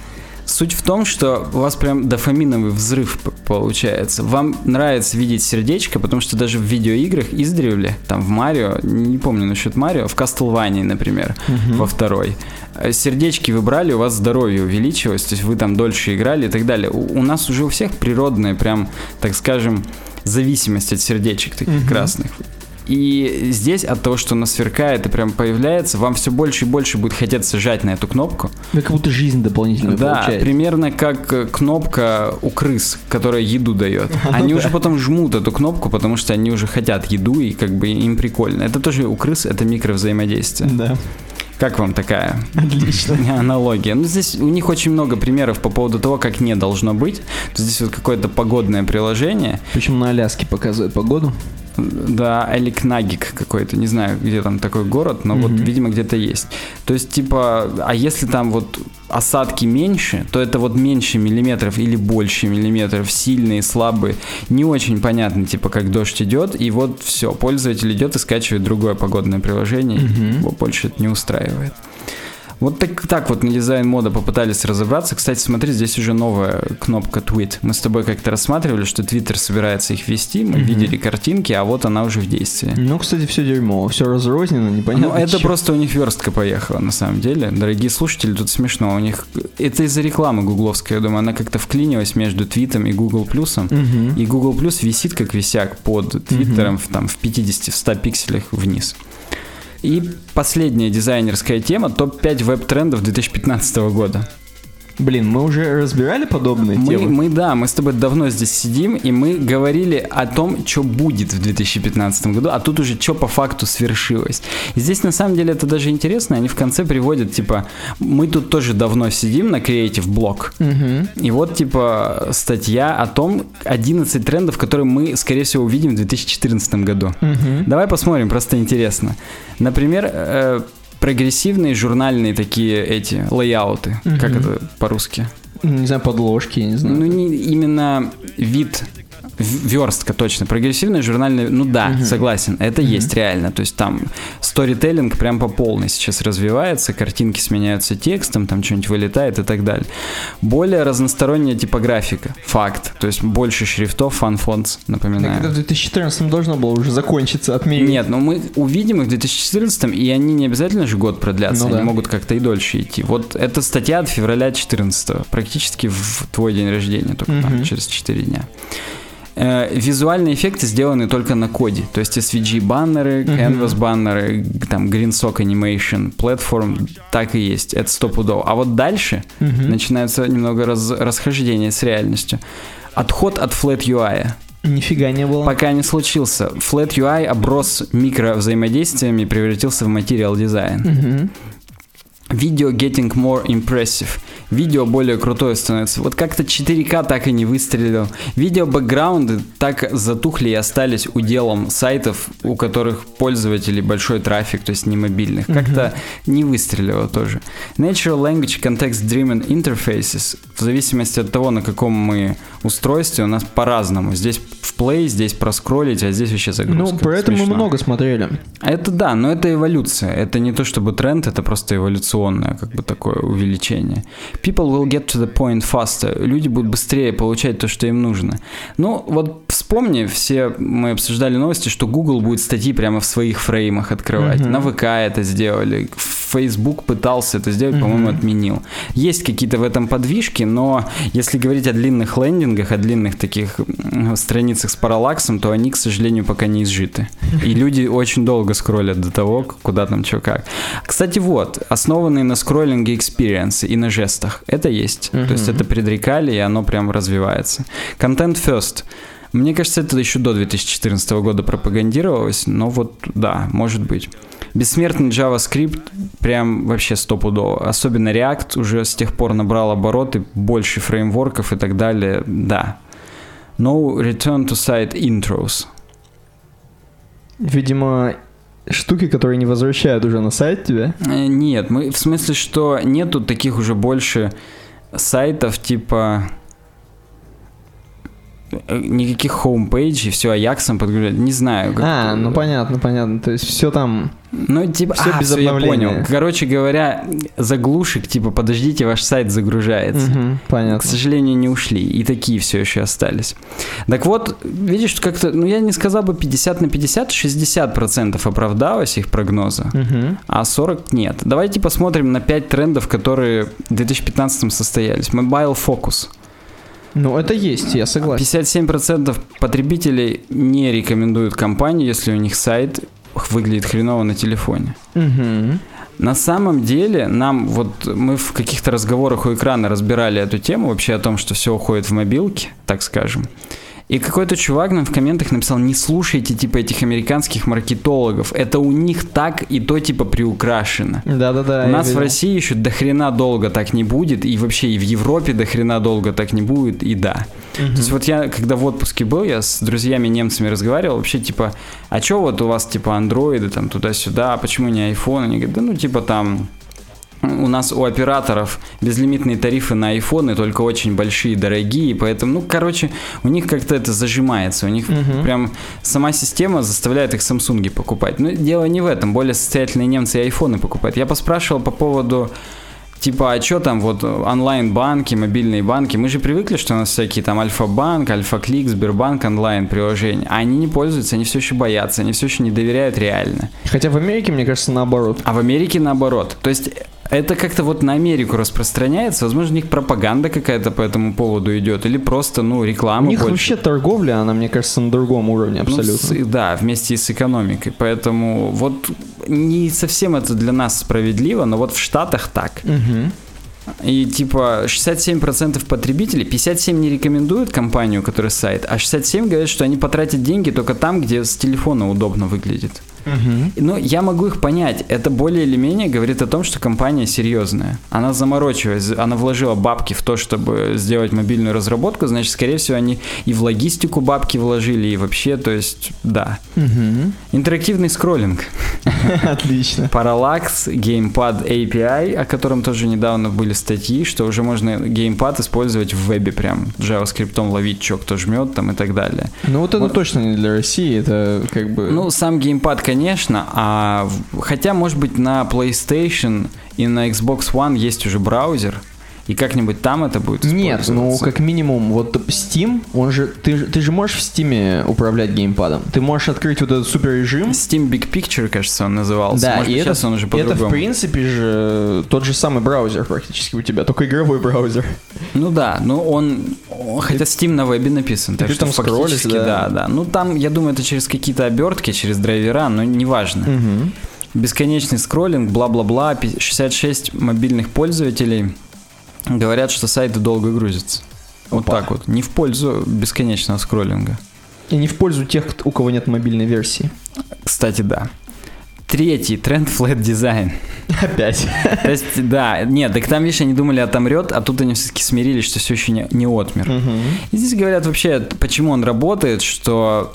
Суть в том, что у вас прям дофаминовый взрыв получается. Вам нравится видеть сердечко, потому что даже в видеоиграх издревле, там в Марио, не помню насчет Марио, в Кастлвании, например, угу. во второй, сердечки вы брали, у вас здоровье увеличилось, то есть вы там дольше играли и так далее. У, у нас уже у всех природная прям, так скажем, зависимость от сердечек таких угу. красных. И здесь от того, что она сверкает и прям появляется, вам все больше и больше будет хотеться жать на эту кнопку. Вы как будто жизнь дополнительно да, получаете. Да, примерно как кнопка у крыс, которая еду дает. Они уже потом жмут эту кнопку, потому что они уже хотят еду, и как бы им прикольно. Это тоже у крыс, это микровзаимодействие. Да. Как вам такая Отлично. Аналогия? Ну, здесь у них очень много примеров по поводу того, как не должно быть. Здесь вот какое-то погодное приложение. Причем на Аляске показывают погоду. Да, Эликнагик какой-то, не знаю, где там такой город, но mm-hmm. вот, видимо, где-то есть. То есть, типа, а если там вот осадки меньше, то это вот меньше миллиметров или больше миллиметров, сильные, слабые, не очень понятно, типа, как дождь идет, и вот все, пользователь идет и скачивает другое погодное приложение, mm-hmm. его больше это не устраивает. Вот так, так вот на дизайн мода попытались разобраться. Кстати, смотри, здесь уже новая кнопка Tweet. Мы с тобой как-то рассматривали, что Twitter собирается их вести. Мы mm-hmm. видели картинки, а вот она уже в действии. Ну, кстати, все дерьмо, все разрознено, непонятно. Ну, это чё. Просто у них верстка поехала, на самом деле. Дорогие слушатели, тут смешно. У них это из-за рекламы гугловской, я думаю, она как-то вклинилась между твитом и Google Плюсом. Mm-hmm. И Google Плюс висит как висяк под твиттером mm-hmm. там в пятьдесят - сто пикселях вниз. И последняя дизайнерская тема — топ пять веб-трендов две тысячи пятнадцатого года. Блин, мы уже разбирали подобные мы, темы? Мы, да, мы с тобой давно здесь сидим, и мы говорили о том, что будет в две тысячи пятнадцатом году, а тут уже что по факту свершилось. И здесь, на самом деле, это даже интересно, они в конце приводят, типа, мы тут тоже давно сидим на Creative Blog, угу. и вот, типа, статья о том, одиннадцать трендов, которые мы, скорее всего, увидим в две тысячи четырнадцатом году. Угу. Давай посмотрим, просто интересно. Например, э- прогрессивные журнальные такие эти лейауты, mm-hmm. как это по-русски? Не знаю, подложки, я не знаю. Ну, не, именно вид, верстка точно, прогрессивные журнальные, ну да, mm-hmm. согласен, это mm-hmm. есть реально, то есть там сторителлинг прям по полной сейчас развивается, картинки сменяются текстом, там что-нибудь вылетает и так далее. Более разносторонняя типографика, факт, то есть больше шрифтов, фан-фонтс, напоминаю. Так это в две тысячи четырнадцатом должно было уже закончиться, отменить. Нет, ну мы увидим их в две тысячи четырнадцатом, и они не обязательно же год продлятся, ну, они да. могут как-то и дольше идти. Вот эта статья от февраля четырнадцатого, практически в твой день рождения, только mm-hmm. там, через четыре дня. Визуальные эффекты сделаны только на коде. То есть эс ви джи-баннеры, canvas-баннеры, mm-hmm. там GreenSock Animation, Platform, так и есть. Это стопудово. А вот дальше mm-hmm. начинается немного раз- расхождение с реальностью. Отход от Flat ю ай. Нифига не было. Пока не случился. Flat ю ай оброс микровзаимодействиями и превратился в Material Design. Mm-hmm. Видео getting more impressive. Видео более крутое становится. Вот как-то четыре ка так и не выстрелил. Видео бэкграунды так затухли и остались уделом сайтов, у которых пользователей большой трафик, то есть не мобильных. Как-то mm-hmm. не выстрелило тоже. Natural Language Context Driven Interfaces. В зависимости от того, на каком мы устройстве, у нас по-разному. Здесь в play, здесь проскролить, а здесь вообще загрузка. Ну, про это мы много смотрели. Это да, но это эволюция. Это не то чтобы тренд, это просто эволюционно. Как бы такое увеличение. People will get to the point faster. Люди будут быстрее получать то, что им нужно. Ну, вот вспомни, все мы обсуждали новости, что Google будет статьи прямо в своих фреймах открывать. Uh-huh. На вэ ка это сделали. Facebook пытался это сделать, uh-huh. по-моему, отменил. Есть какие-то в этом подвижки, но если говорить о длинных лендингах, о длинных таких страницах с параллаксом, то они, к сожалению, пока не изжиты. Uh-huh. И люди очень долго скроллят до того, куда там, что, как. Кстати, вот, основа на скроллинге экспириенсы и на жестах. Это есть. Uh-huh. То есть это предрекали, и оно прям развивается. Content first. Мне кажется, это еще до две тысячи четырнадцатого года пропагандировалось, но вот да, может быть. Бессмертный JavaScript прям вообще стопудово. Особенно React уже с тех пор набрал обороты, больше фреймворков и так далее. Да. No return to site intros. Видимо... штуки, которые не возвращают уже на сайт тебя? Нет, мы в смысле, что нету таких уже больше сайтов, типа никаких хоумпейджей, все аяксом подгружать, не знаю. А, ну понятно, понятно, то есть все там... Ну, типа, все а, без обновления. Я понял. Короче говоря, заглушек, типа, подождите, ваш сайт загружается. Угу, понятно. К сожалению, не ушли. И такие все еще остались. Так вот, видишь, как-то, ну, я не сказал бы пятьдесят на пятьдесят, шестьдесят процентов оправдалось их прогноза, угу. а сорок процентов нет. Давайте посмотрим на пять трендов, которые в две тысячи пятнадцатом состоялись. Mobile Focus. Ну, это есть, я согласен. пятьдесят семь процентов потребителей не рекомендуют компанию, если у них сайт... выглядит хреново на телефоне. Угу. На самом деле, нам вот мы в каких-то разговорах у экрана разбирали эту тему вообще о том, что все уходит в мобилки, так скажем. И какой-то чувак нам в комментах написал: не слушайте, типа, этих американских маркетологов. Это у них так и то, типа, приукрашено. Да-да-да. У нас в России еще до хрена долго так не будет. И вообще и в Европе до хрена долго так не будет. И да. Угу. То есть вот я, когда в отпуске был, я с друзьями немцами разговаривал. Вообще, типа, а че вот у вас, типа, андроиды там туда-сюда? А почему не айфон? Они говорят, да ну, типа, там... у нас у операторов безлимитные тарифы на айфоны, только очень большие, дорогие, поэтому, ну, короче, у них как-то это зажимается, у них uh-huh. прям сама система заставляет их Samsung покупать. Но дело не в этом, более состоятельные немцы и айфоны покупают. Я поспрашивал по поводу, типа, а что там вот онлайн-банки, мобильные банки, мы же привыкли, что у нас всякие там Альфа-банк, Альфа-клик, Сбербанк, онлайн-приложения, а они не пользуются, они все еще боятся, они все еще не доверяют реально. Хотя в Америке, мне кажется, наоборот. А в Америке наоборот, то есть... Это как-то вот на Америку распространяется. Возможно, у них пропаганда какая-то по этому поводу идет. Или просто, ну, реклама. У них больше. Вообще торговля, она, мне кажется, на другом уровне абсолютно. Ну, с, да, вместе и с экономикой. Поэтому вот не совсем это для нас справедливо, но вот в Штатах так. Угу. И типа шестьдесят семь процентов потребителей, пятьдесят семь процентов не рекомендуют компанию, которая сайт, а шестьдесят семь процентов говорят, что они потратят деньги только там, где с телефона удобно выглядит. Uh-huh. Но я могу их понять. Это более или менее говорит о том, что компания серьезная. Она заморочилась, она вложила бабки в то, чтобы сделать мобильную разработку. Значит, скорее всего, они и в логистику бабки вложили, и вообще, то есть, да. Uh-huh. Интерактивный скроллинг. Отлично. Parallax, Gamepad эй пи ай, о котором тоже недавно были статьи, что уже можно Gamepad использовать в вебе прям. JavaScript-ом ловить, что кто жмет там и так далее. Ну вот это вот. Точно не для России, это как бы... Ну, сам Gamepad, конечно, Конечно, а хотя, может быть, на PlayStation и на Xbox One есть уже браузер, и как-нибудь там это будет использоваться. Нет, ну, как минимум, вот Steam, он же, ты, ты же можешь в Steam управлять геймпадом. Ты можешь открыть вот этот супер режим. Steam Big Picture, кажется, он назывался. Да, может, и сейчас это, он уже по-другому. Это, в принципе, же тот же самый браузер практически у тебя, только игровой браузер. Ну да, ну он, хотя Steam на вебе написан. Ты так что там скроллишь, да. да, да. Ну там, я думаю, это через какие-то обертки, через драйвера, но неважно. Угу. Бесконечный скроллинг, бла-бла-бла, шестьдесят шесть мобильных пользователей... Говорят, что сайты долго грузятся. Опа. Вот так вот. Не в пользу бесконечного скроллинга. И не в пользу тех, у кого нет мобильной версии. Кстати, да. Третий тренд — флэт-дизайн. Опять. То есть, да, нет, так там, видишь, они думали, отомрет, а тут они все-таки смирились, что все еще не, не отмер. Угу. И здесь говорят вообще, почему он работает, что...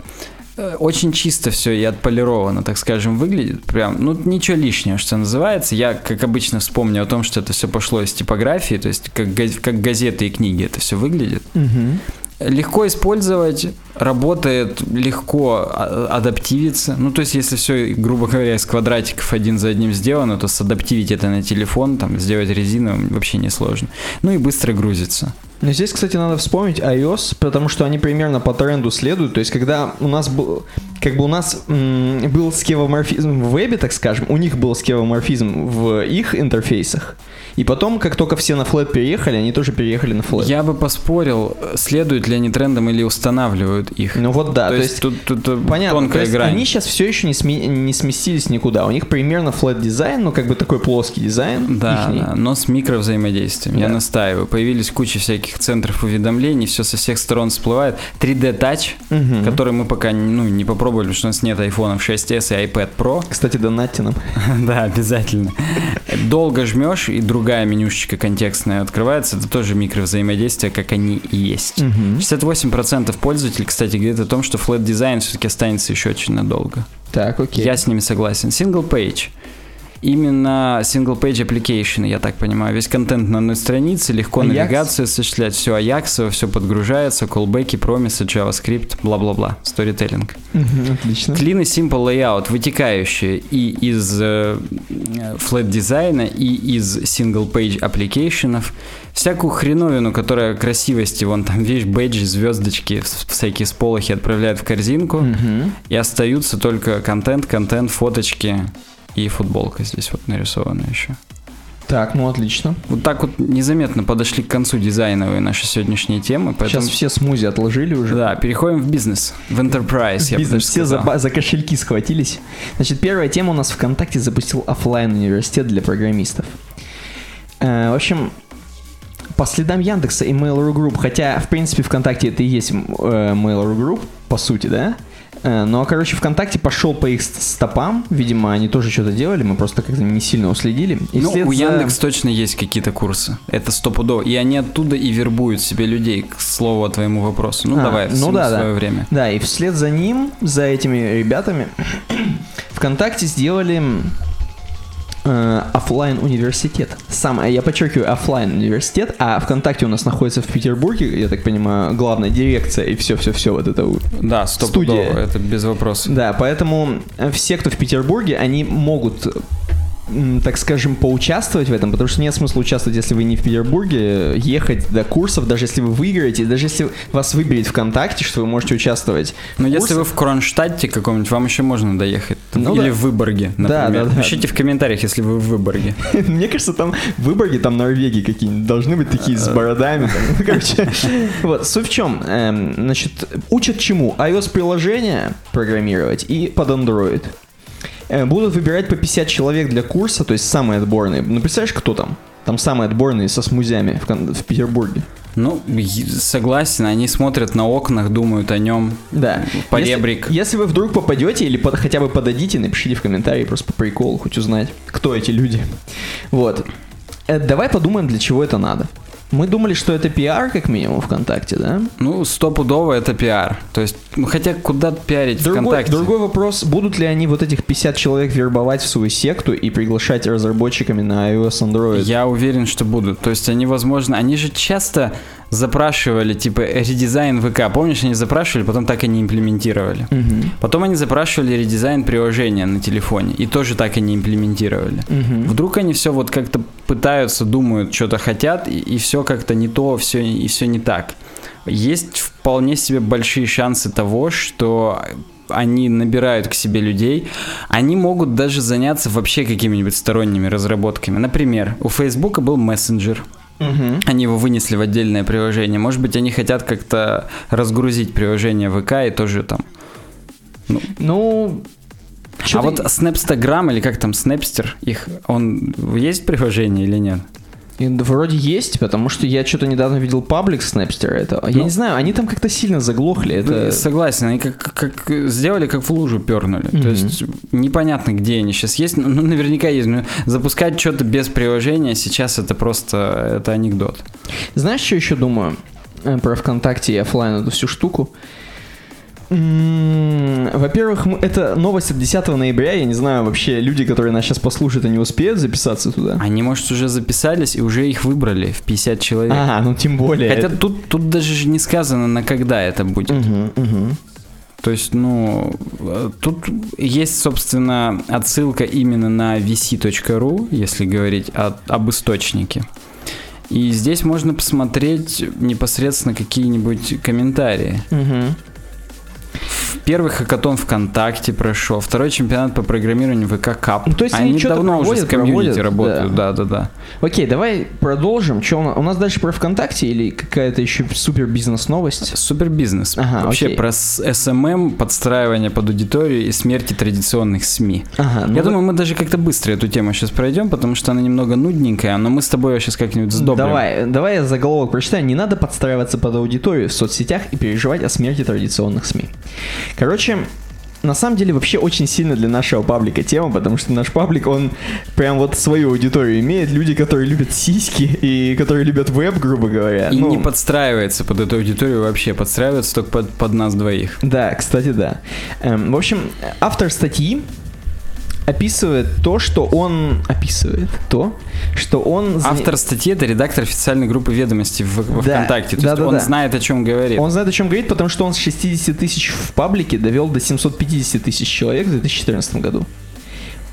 Очень чисто все и отполировано, так скажем, выглядит. Прям, ну, ничего лишнего, что называется. Я, как обычно, вспомню о том, что это все пошло из типографии, то есть как, как газеты и книги это все выглядит. Угу. Легко использовать, работает, легко адаптивится. Ну, то есть, если все, грубо говоря, из квадратиков один за одним сделано, то садаптивить это на телефон, там, сделать резиновым вообще несложно. Ну и быстро грузится. Но здесь, кстати, надо вспомнить iOS, потому что они примерно по тренду следуют. То есть, когда у нас был, как бы у нас м- был скевоморфизм в вебе, так скажем, у них был скевоморфизм в их интерфейсах. И потом, как только все на флэт переехали, они тоже переехали на флэт. Я бы поспорил, следуют ли они трендам или устанавливают их. Ну вот да, то, то есть, есть тут, тут понятно, тонкая то есть грань. Они сейчас все еще не, сме- не сместились никуда. У них примерно флэт-дизайн, ну как бы такой плоский дизайн. Да, да, но с микровзаимодействием, да. Я настаиваю. Появились куча всяких центров уведомлений, все со всех сторон всплывает. три дэ-тач, угу. который мы пока ну, не попробовали, потому что у нас нет айфонов шесть эс и iPad Pro. Кстати, донатьте нам. Да, обязательно. Долго жмешь, и другая менюшечка контекстная открывается. Это тоже микровзаимодействие, как они и есть. Угу. шестьдесят восемь процентов пользователей, кстати, говорит о том, что флэт-дизайн все-таки останется еще очень надолго. Так, окей. Я с ними согласен. Single-page. Именно single-page application, я так понимаю. Весь контент на одной странице, легко Аякс. Навигацию осуществлять. Все аяксово, все подгружается, колбеки, промисы, JavaScript, бла-бла-бла, storytelling. Угу, отлично. Clean и simple layout, вытекающие и из э, флэт-дизайна, и из single-page application'ов. Всякую хреновину, которая красивости, вон там, видишь, бэджи, звездочки, всякие сполохи отправляют в корзинку. Угу. И остаются только контент, контент, фоточки. И футболка здесь вот нарисована еще. Так, ну отлично. Вот так вот незаметно подошли к концу дизайновые наши сегодняшние темы. Поэтому... Сейчас все смузи отложили уже. Да, переходим в бизнес, в enterprise. В я бизнес, все за, за кошельки схватились. Значит, первая тема у нас: ВКонтакте запустил офлайн-университет для программистов. Э, в общем... По следам Яндекса и Mail.ru Group, хотя, в принципе, ВКонтакте это и есть э, Mail.ru Group, по сути, да? Э, но, короче, ВКонтакте пошел по их стопам, видимо, они тоже что-то делали, мы просто как-то не сильно уследили. И ну, у за... Яндекса точно есть какие-то курсы, это стопудово, и они оттуда и вербуют себе людей, к слову, о твоему вопросу. Ну, а, давай, ну, да, в свое да. время. Да, и вслед за ним, за этими ребятами, ВКонтакте сделали... офлайн-университет. Сам, я подчеркиваю, офлайн-университет, а ВКонтакте у нас находится в Петербурге, я так понимаю, главная дирекция и все-все-все вот это вот. Да, стопудово, это без вопросов. Да, поэтому все, кто в Петербурге, они могут, так скажем, поучаствовать в этом, потому что нет смысла участвовать, если вы не в Петербурге, ехать до курсов, даже если вы выиграете, даже если вас выберет ВКонтакте, что вы можете участвовать. Но если вы в Кронштадте каком-нибудь, вам еще можно доехать. Ну, или да. в Выборге, например. Да, да, да. Пишите в комментариях, если вы в Выборге. Мне кажется, там в Выборге, там Норвегии какие-нибудь должны быть такие с бородами. Короче, вот, суть в чем. Значит, учат чему? iOS-приложение программировать и под Android. Будут выбирать по пятьдесят человек для курса, то есть самые отборные. Ну, представляешь, кто там? Там самые отборные со смузями в, в Петербурге. Ну, согласен, они смотрят на окнах, думают о нем. Да. Поребрик. Если, если вы вдруг попадете или под, хотя бы подадите, напишите в комментарии просто по приколу, хоть узнать, кто эти люди. Вот. Давай подумаем, для чего это надо. Мы думали, что это пиар, как минимум, ВКонтакте, да? Ну, стопудово это пиар. То есть, ну, хотя куда пиарить другой, ВКонтакте? Другой вопрос, будут ли они вот этих пятьдесят человек вербовать в свою секту и приглашать разработчиками на iOS, Android? Я уверен, что будут. То есть, они, возможно, они же часто запрашивали, типа, редизайн ВК. Помнишь, они запрашивали, потом так и не имплементировали. Uh-huh. Потом они запрашивали редизайн приложения на телефоне и тоже так и не имплементировали. Uh-huh. Вдруг они все вот как-то пытаются, думают, что-то хотят, и, и все как-то не то, все, и все не так. Есть вполне себе большие шансы того, что они набирают к себе людей, они могут даже заняться вообще какими-нибудь сторонними разработками. Например, у Фейсбука был мессенджер. Uh-huh. Они его вынесли в отдельное приложение. Может быть, они хотят как-то разгрузить приложение ВК и тоже там. Ну, ну а вот Snapstagram или как там Snapster, их он есть приложение или нет? И, да, вроде есть, потому что я что-то недавно видел паблик Snapster этого. Ну, я не знаю, они там как-то сильно заглохли. Это... Согласен, они как, как сделали, как в лужу пернули. Mm-hmm. То есть непонятно, где они сейчас есть, но ну, наверняка есть. Но запускать что-то без приложения сейчас это просто это анекдот. Знаешь, что еще думаю про ВКонтакте и офлайн эту всю штуку? Во-первых, это новость от десятого ноября. Я не знаю, вообще люди, которые нас сейчас послушают, они успеют записаться туда? Они, может, уже записались и уже их выбрали в пятьдесят человек. А, ну тем более. Хотя это... тут, тут даже не сказано, на когда это будет. Угу, угу. То есть, ну, тут есть, собственно, отсылка именно на ви си точка ру, если говорить о, об источнике. И здесь можно посмотреть непосредственно какие-нибудь комментарии. Угу. Первый хакатон ВКонтакте прошел, второй чемпионат по программированию ВК Кап. Ну, то есть они, они давно проводят, уже с комьюнити работают, да. да, да, да. Окей, давай продолжим. Че у, нас? у нас дальше про ВКонтакте или какая-то еще супер бизнес новость? Супер бизнес. Ага, вообще окей. Про эс эм эм, подстраивание под аудиторию и смерти традиционных СМИ. Ага, ну Я да... думаю, мы даже как-то быстро эту тему сейчас пройдем, потому что она немного нудненькая, но мы с тобой сейчас как-нибудь сдобрим. Давай, давай я заголовок прочитаю. Не надо подстраиваться под аудиторию в соцсетях и переживать о смерти традиционных СМИ. Короче, на самом деле вообще очень сильно для нашего паблика тема, потому что наш паблик, он прям вот свою аудиторию имеет. Люди, которые любят сиськи и которые любят веб, грубо говоря. И ну, не подстраивается под эту аудиторию вообще, подстраивается только под, под нас двоих. Да, кстати, да. Эм, в общем, автор статьи описывает то, что он... Описывает то, что он... Автор статьи — это редактор официальной группы «Ведомости» в, в да, ВКонтакте. То да, есть да, он да. знает, о чем говорит. Он знает, о чем говорит, потому что он с шестьдесят тысяч в паблике довел до семьсот пятьдесят тысяч человек в две тысячи четырнадцатом году.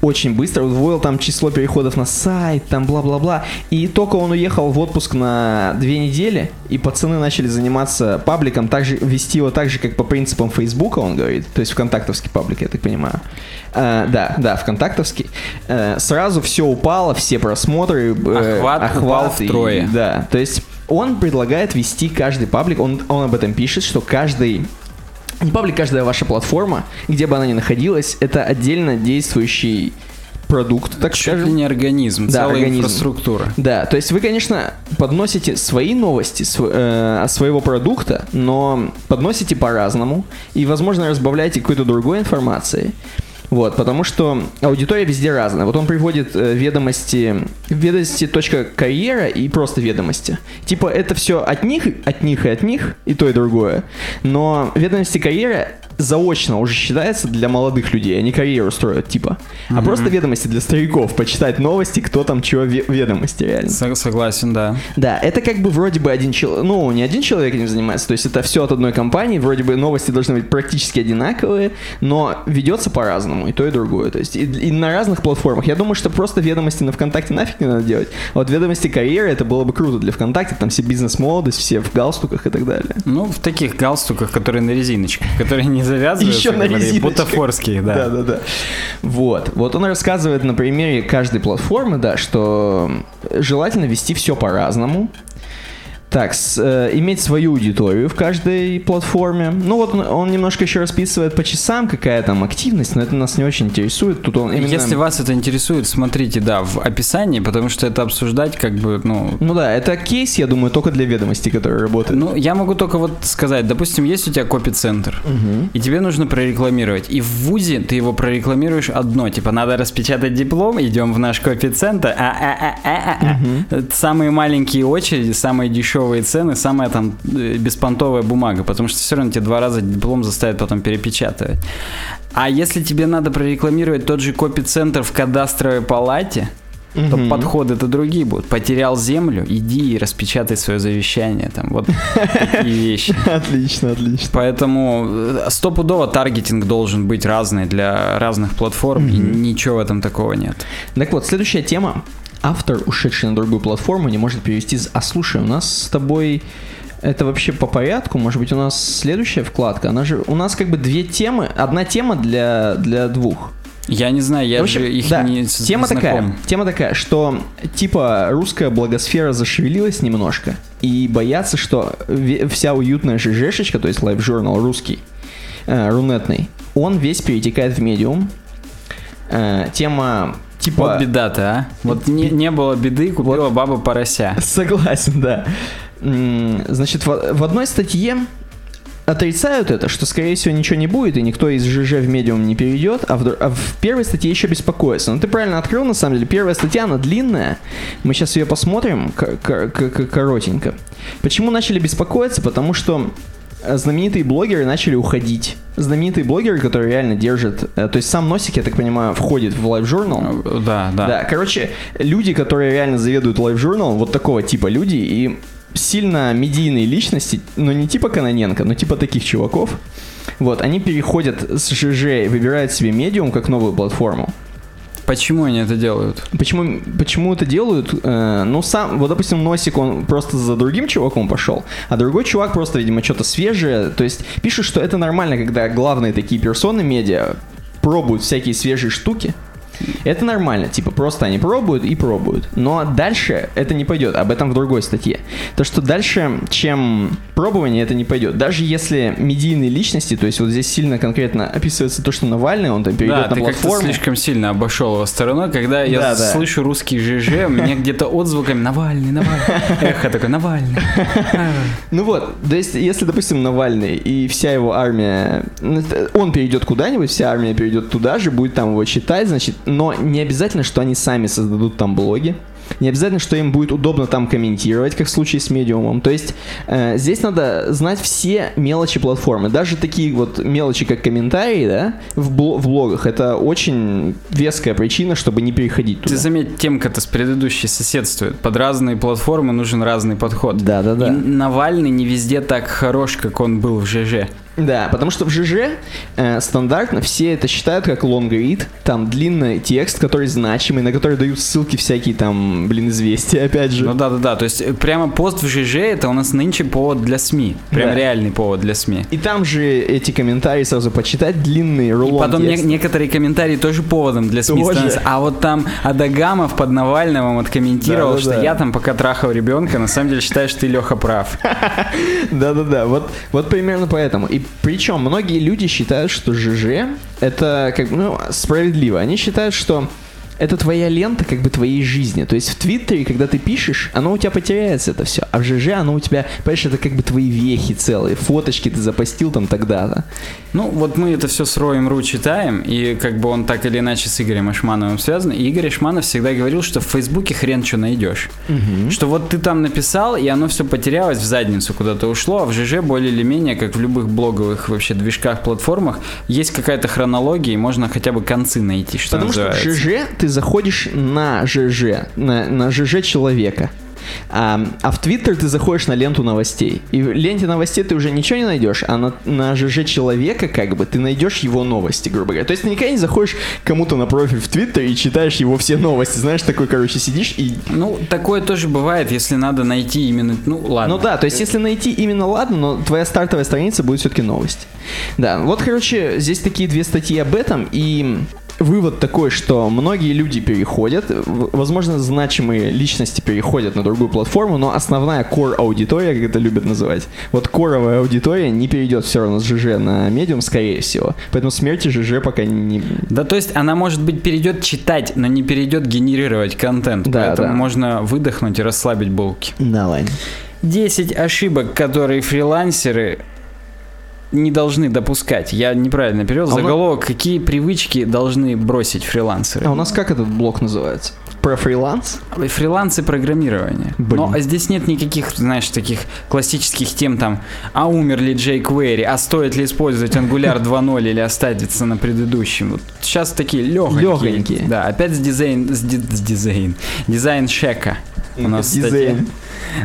Очень быстро удвоил там число переходов на сайт, там бла-бла-бла. И только он уехал в отпуск на две недели, и пацаны начали заниматься пабликом, так же, вести его так же, как по принципам Фейсбука, он говорит. То есть вконтактовский паблик, я так понимаю. А, да, да, вконтактовский. А, сразу все упало, все просмотры. Охват, охват упал и, втрое. Да, то есть он предлагает вести каждый паблик, он, он об этом пишет, что каждый... Не паблик, каждая ваша платформа, где бы она ни находилась, это отдельно действующий продукт, так скажем. Чуть ли не организм, да, целая организм. Инфраструктура. Да, то есть вы, конечно, подносите свои новости св- э, своего продукта, но подносите по-разному и, возможно, разбавляете какой-то другой информацией. Вот, потому что аудитория везде разная. Вот он приводит э, ведомости, ведомости.карьера и просто ведомости. Типа это все от них, от них и от них, и то и другое. Но ведомости карьеры заочно уже считается для молодых людей, они карьеру строят, типа. Mm-hmm. А просто «Ведомости» для стариков, почитать новости, кто там чего в «Ведомости», реально. Согласен, да. Да, это как бы вроде бы один человек, ну, не один человек этим занимается, то есть это все от одной компании, вроде бы новости должны быть практически одинаковые, но ведется по-разному, и то, и другое, то есть и, и на разных платформах. Я думаю, что просто «Ведомости» на ВКонтакте нафиг не надо делать, а вот «Ведомости карьеры» это было бы круто для ВКонтакте, там все бизнес-молодость, все в галстуках и так далее. Ну, в таких галстуках, которые на резиночках, которые не завязываются, говорили, бутафорские, да. Да, да, да. Вот. Вот он рассказывает на примере каждой платформы, да, что желательно вести все по-разному. Так, с, э, иметь свою аудиторию в каждой платформе. Ну вот он, он немножко еще расписывает по часам, какая там активность, но это нас не очень интересует. Тут он именно... Если вас это интересует, смотрите, да, в описании, потому что это обсуждать как бы, ну... Ну да, это кейс, я думаю, только для «Ведомостей», которые работают. Ну, я могу только вот сказать, допустим, есть у тебя копи-центр, угу. и тебе нужно прорекламировать. И в ВУЗе ты его прорекламируешь одно, типа, надо распечатать диплом, идем в наш копи-центр, а-а-а-а-а-а. Угу. Самые маленькие очереди, самые дешевые цены, самая там беспонтовая бумага, потому что все равно тебе два раза диплом заставят потом перепечатывать. А если тебе надо прорекламировать тот же копи-центр в кадастровой палате, mm-hmm. то подходы-то другие будут. Потерял землю, иди и распечатай свое завещание. Там вот такие вещи. Отлично, отлично. Поэтому стопудово таргетинг должен быть разный для разных платформ, и ничего в этом такого нет. Так вот, следующая тема. Автор, ушедший на другую платформу, не может перевести... А слушай, у нас с тобой... Это вообще по порядку? Может быть, у нас следующая вкладка? Она же... У нас как бы две темы. Одна тема для, для двух. Я не знаю, я общем, же их да, не тема такая, тема такая, что типа русская блогосфера зашевелилась немножко. И боятся, что вся уютная ЖЖшечка, то есть LiveJournal русский, э, рунетный, он весь перетекает в Medium. Э, тема... Типа... Вот беда-то, а? Вот не, не было беды, купила вот. Баба порося. Согласен, да. Значит, в, в одной статье отрицают это, что, скорее всего, ничего не будет, и никто из ЖЖ в Medium не перейдет, а в, а в первой статье еще беспокоятся. Но ты правильно открыл, на самом деле. Первая статья, она длинная. Мы сейчас ее посмотрим к- к- к- коротенько. Почему начали беспокоиться? Потому что знаменитые блогеры начали уходить. Знаменитые блогеры, которые реально держат... То есть сам Носик, я так понимаю, входит в LiveJournal. Да, да. Да, короче, люди, которые реально заведуют LiveJournal, вот такого типа люди, и сильно медийные личности, но не типа Кононенко, но типа таких чуваков, вот, они переходят с ЖЖ, выбирают себе Medium как новую платформу. Почему они это делают? Почему, почему это делают? Э, ну, сам, вот, допустим, Носик, он просто за другим чуваком пошел, а другой чувак просто, видимо, что-то свежее. То есть пишут, что это нормально, когда главные такие персоны медиа пробуют всякие свежие штуки. Это нормально, типа просто они пробуют и пробуют. Но дальше это не пойдет, об этом в другой статье. То, что дальше, чем пробование, это не пойдет. Даже если медийные личности, то есть вот здесь сильно конкретно описывается то, что Навальный, он там перейдет да, на платформу. Да, ты как-то слишком сильно обошел его стороной, когда я да, да. слышу русский ЖЖ, у меня где-то отзвуками «Навальный, Навальный». Эхо такое «Навальный». Ну вот, то есть если, допустим, Навальный и вся его армия, он перейдет куда-нибудь, вся армия перейдет туда же, будет там его читать, значит. Но не обязательно, что они сами создадут там блоги. Не обязательно, что им будет удобно там комментировать, как в случае с Medium. То есть э, здесь надо знать все мелочи платформы. Даже такие вот мелочи, как комментарии, да, в, бл- в блогах. Это очень веская причина, чтобы не переходить туда. Ты заметь, темка-то с предыдущей соседствует. Под разные платформы нужен разный подход. Да-да-да. И Навальный не везде так хорош, как он был в ЖЖ. Да, потому что в ЖЖ э, стандартно все это считают как long-read, там длинный текст, который значимый, на который дают ссылки всякие там, блин, известия, опять же. Ну да-да-да, то есть прямо пост в ЖЖ это у нас нынче повод для СМИ, прям да. реальный повод для СМИ. И там же эти комментарии сразу почитать, длинные, рулон. И потом не- некоторые комментарии тоже поводом для СМИ становятся, а вот там Адамов под Навальным откомментировал, да, да, что да. я там пока трахал ребенка, на самом деле считаю, что ты, Леха, прав. Да-да-да, вот примерно поэтому. И причем многие люди считают, что ЖЖ это как бы ну, справедливо. Они считают, что это твоя лента как бы твоей жизни. То есть в Твиттере, когда ты пишешь, оно у тебя потеряется это все. А в ЖЖ оно у тебя, понимаешь, это как бы твои вехи целые, фоточки ты запостил там тогда-то. Ну, вот мы это все с Роем Ру читаем, и как бы он так или иначе с Игорем Ашмановым связан. И Игорь Ашманов всегда говорил, что в Фейсбуке хрен что найдешь. Угу. Что вот ты там написал, и оно все потерялось в задницу, куда-то ушло, а в ЖЖ более или менее, как в любых блоговых вообще движках, платформах, есть какая-то хронология, и можно хотя бы концы найти, что Потому называется. Потому что в ЖЖ ты заходишь на ЖЖ, на, на ЖЖ человека. А, а в Твиттер ты заходишь на ленту новостей. И в ленте новостей ты уже ничего не найдешь, а на, на ЖЖ человека, как бы, ты найдешь его новости, грубо говоря. То есть ты никогда не заходишь кому-то на профиль в Твиттер и читаешь его все новости. Знаешь, такой, короче, сидишь и... Ну, такое тоже бывает, если надо найти именно... Ну, ладно. Ну да, то есть если найти именно ладно, но твоя стартовая страница будет все-таки новость. Да, вот, короче, здесь такие две статьи об этом, и... Вывод такой, что многие люди переходят, возможно, значимые личности переходят на другую платформу, но основная core-аудитория, как это любят называть, вот коровая аудитория не перейдет все равно с ЖЖ на Medium, скорее всего. Поэтому смерти ЖЖ пока не... Да, то есть она, может быть, перейдет читать, но не перейдет генерировать контент. Да, поэтому да. Можно выдохнуть и расслабить булки. Давай. десять ошибок, которые фрилансеры... не должны допускать. Я неправильно перевел. А заголовок. Нас... Какие привычки должны бросить фрилансеры? А у нас как этот блог называется? Про фриланс? Фриланс и программирование. Блин. Но здесь нет никаких, знаешь, таких классических тем там, а умер ли jQuery, а стоит ли использовать Angular два ноль или остаться на предыдущем. Вот сейчас такие легонькие. Легонькие. Да, опять с дизайн... С, ди... с дизайн. Дизайн шека. У нас дизайн.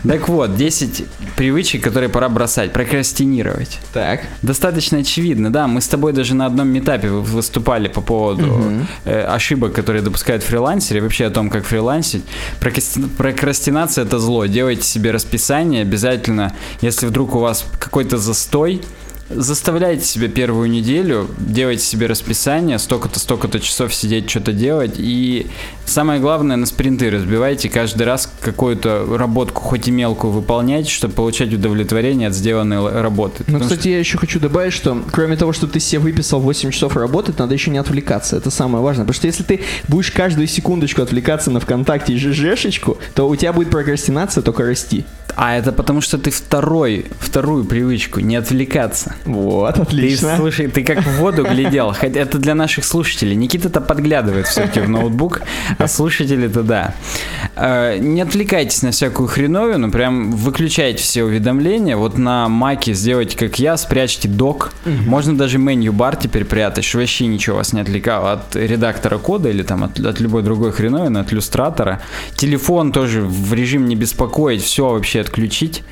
Так вот, десять привычек, которые пора бросать. Прокрастинировать. Так. Достаточно очевидно, да. Мы с тобой даже на одном митапе выступали по поводу uh-huh. э, ошибок, которые допускают фрилансеры, вообще о том, как фрилансить. Прокрасти... Прокрастинация – это зло. Делайте себе расписание обязательно. Если вдруг у вас какой-то застой, заставляйте себе первую неделю, делайте себе расписание, столько-то, столько-то часов сидеть, что-то делать. И самое главное, на спринты разбивайте, каждый раз какую-то работку, хоть и мелкую, выполняйте, чтобы получать удовлетворение от сделанной работы. Ну, кстати, что... я еще хочу добавить, что кроме того, что ты себе выписал восемь часов работы, надо еще не отвлекаться, это самое важное. Потому что если ты будешь каждую секундочку отвлекаться на ВКонтакте и ЖЖшечку, то у тебя будет прокрастинация только расти. А это потому, что ты второй, вторую привычку, не отвлекаться. Вот, отлично. Ты, слушай, ты как в воду глядел. Это для наших слушателей. Никита-то подглядывает все-таки в ноутбук, а слушатели-то да. Не отвлекайтесь на всякую хреновину, прям выключайте все уведомления. Вот на Маке сделайте, как я, спрячьте док. Угу. Можно даже меню-бар теперь прятать, чтобы вообще ничего вас не отвлекало от редактора кода или там от, от любой другой хреновины, от иллюстратора. Телефон тоже в режим не беспокоить, все вообще отключить.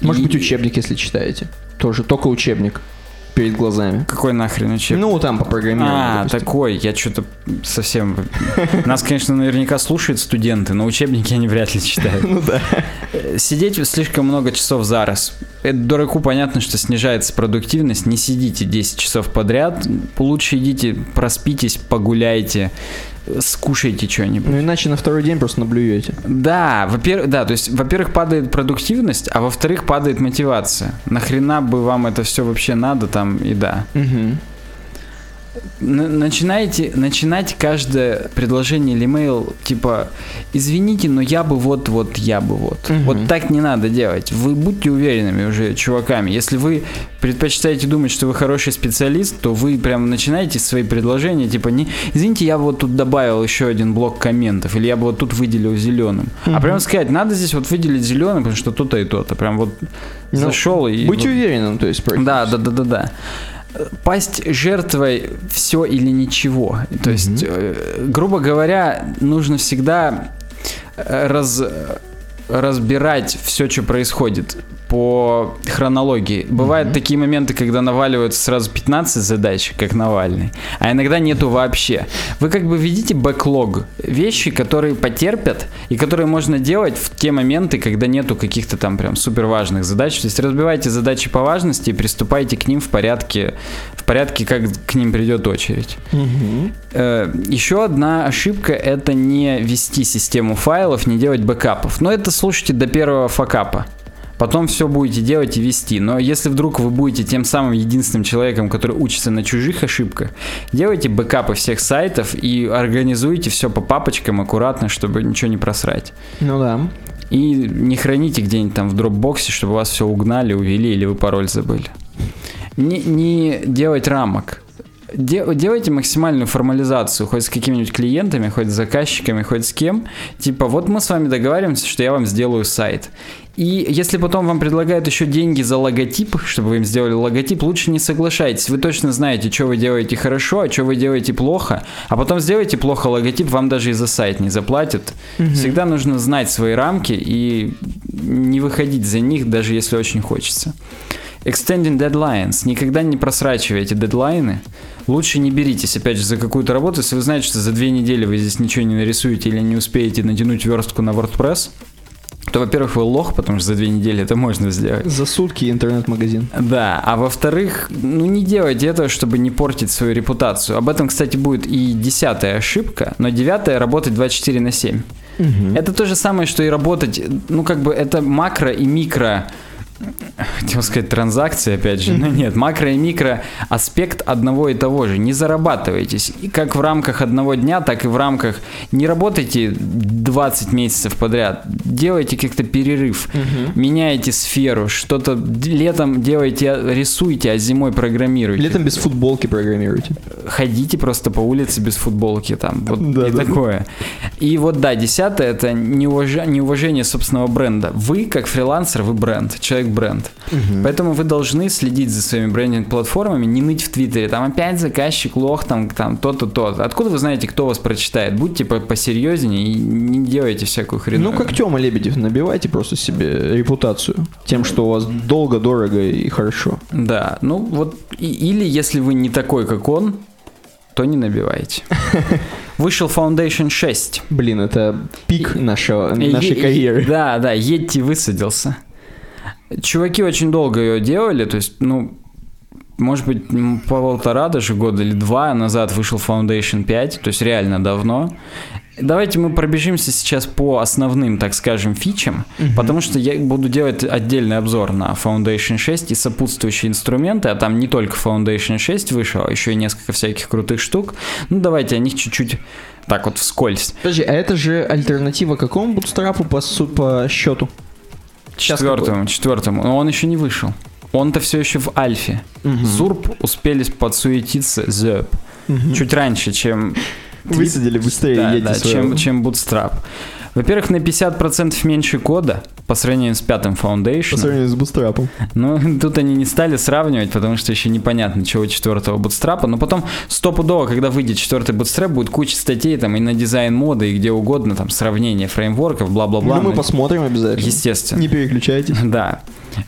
Может И... быть, учебник, если читаете. Тоже только учебник перед глазами. Какой нахрен учебник? Ну, там по программированию. А, допустим. Такой. Я что-то совсем... Нас, конечно, наверняка слушают студенты, но учебники они вряд ли читают. Ну да. Сидеть слишком много часов за раз. Это дураку понятно, что снижается продуктивность. Не сидите десять часов подряд. Лучше идите, проспитесь, погуляйте. Скушайте что-нибудь. Ну, иначе на второй день просто наблюете. Да, во-первых, да, то есть, во-первых, падает продуктивность, а во-вторых, падает мотивация. Нахрена бы вам это все вообще надо там и да. Угу. Начинайте, начинать каждое предложение или мейл типа «Извините, но я бы вот, вот, я бы вот». Угу. Вот так не надо делать. Вы будьте уверенными уже чуваками. Если вы предпочитаете думать, что вы хороший специалист, то вы прям начинаете свои предложения типа не «Извините, я вот тут добавил еще один блок комментов» или «Я бы вот тут выделил зеленым». Угу. А прям сказать «Надо здесь вот выделить зеленым, потому что то-то и то-то». Прям вот ну, зашел и... Будь вот... уверенным, то есть. Да, да, да, да, да. Пасть жертвой все или ничего. То mm-hmm. есть, э, грубо говоря, нужно всегда раз... разбирать все, что происходит по хронологии. Бывают mm-hmm. такие моменты, когда наваливаются сразу пятнадцать задач, как Навальный, а иногда нету вообще. Вы как бы видите бэклог, вещи, которые потерпят и которые можно делать в те моменты, когда нету каких-то там прям супер важных задач. То есть разбивайте задачи по важности и приступайте к ним в порядке, в порядке, как к ним придет очередь. Mm-hmm. Э, еще одна ошибка — это не вести систему файлов, не делать бэкапов. Но это слушайте до первого факапа. потом все будете делать и вести. Но если вдруг вы будете тем самым единственным человеком, который учится на чужих ошибках, делайте бэкапы всех сайтов и организуйте все по папочкам аккуратно, чтобы ничего не просрать. Ну да. И не храните где-нибудь там в дропбоксе, чтобы вас все угнали, увели или вы пароль забыли. Не, не делать рамок. Делайте максимальную формализацию, хоть с какими-нибудь клиентами, хоть с заказчиками, хоть с кем. Типа, вот мы с вами договариваемся, что я вам сделаю сайт. И если потом вам предлагают еще деньги за логотип, чтобы вы им сделали логотип, лучше не соглашайтесь. Вы точно знаете, что вы делаете хорошо, а что вы делаете плохо. А потом сделаете плохо логотип, вам даже и за сайт не заплатят. Угу. Всегда нужно знать свои рамки и не выходить за них, даже если очень хочется. Extending deadlines. Никогда не просрачивайте дедлайны. Лучше не беритесь, опять же, за какую-то работу. Если вы знаете, что за две недели вы здесь ничего не нарисуете или не успеете натянуть верстку на WordPress, то, во-первых, вы лох, потому что за две недели это можно сделать. За сутки интернет-магазин. Да, а во-вторых, ну не делайте этого, чтобы не портить свою репутацию. Об этом, кстати, будет и десятая ошибка, но девятая — работать двадцать четыре на семь. Угу. Это то же самое, что и работать, ну как бы это макро и микро... Хотел сказать транзакции, опять же, но нет, макро и микро аспект одного и того же. Не зарабатывайтесь, и как в рамках одного дня, так и в рамках. Не работайте двадцать месяцев подряд, делайте как-то перерыв, uh-huh. меняйте сферу, что-то летом делайте, рисуйте, а зимой программируйте. Летом без футболки программируйте. Ходите просто по улице без футболки там, вот да, и да, такое. Да. И вот да, десятое — это неуваж... неуважение собственного бренда. Вы как фрилансер, вы бренд, человек бренд. Угу. Поэтому вы должны следить за своими брендинг-платформами, не ныть в Твиттере. Там опять заказчик лох, там, там то-то, то-то. Откуда вы знаете, кто вас прочитает? Будьте посерьезнее и не делайте всякую хреновину. Ну, как Тёма Лебедев, набивайте просто себе репутацию тем, что у вас долго, дорого и хорошо. Да, ну вот, и, или если вы не такой, как он, то не набивайте. Вышел Foundation шесть. Блин, это пик нашего, нашей карьеры. Да, да, Йети высадился. Чуваки очень долго ее делали, то есть, ну, может быть, полтора даже года или два назад вышел Foundation пять, то есть реально давно. Давайте мы пробежимся сейчас по основным, так скажем, фичам, mm-hmm. потому что я буду делать отдельный обзор на Foundation шесть и сопутствующие инструменты, а там не только Foundation шесть вышел, а еще и несколько всяких крутых штук. Ну, давайте о них чуть-чуть так вот вскользь. Подожди, а это же альтернатива какому Bootstrap'у по, по счету? Четвертому, четвертому. Но он еще не вышел. Он-то все еще в альфе. Угу. Зурб успели подсуетиться Зерб. Угу. Чуть раньше, чем... Высадили быстрее. Да, да, чем, чем Bootstrap. Во-первых, на пятьдесят процентов меньше кода по сравнению с пятым Foundation. По сравнению с Bootstrap. Ну, тут они не стали сравнивать, потому что еще непонятно, чего четвертого Bootstrap. Но потом стопудово, когда выйдет четвертый Bootstrap, будет куча статей там и на дизайн-моды, и где угодно, там, сравнение фреймворков, бла-бла-бла. Ну, мы, мы посмотрим обязательно. Естественно. Не переключайтесь. Да.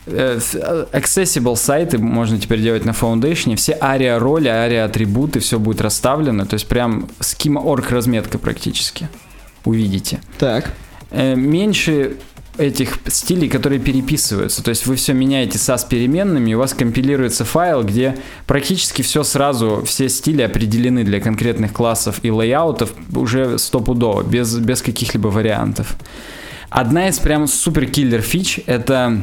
Accessible сайты можно теперь делать на Foundation. Все ария-роли, ария-атрибуты, все будет расставлено. То есть прям schema.org разметка практически. Увидите. Так. Меньше этих стилей, которые переписываются. То есть вы все меняете сас переменными, у вас компилируется файл, где практически все сразу, все стили определены для конкретных классов и лейаутов уже стопудово, без, без каких-либо вариантов. Одна из прям супер-киллер фич — это...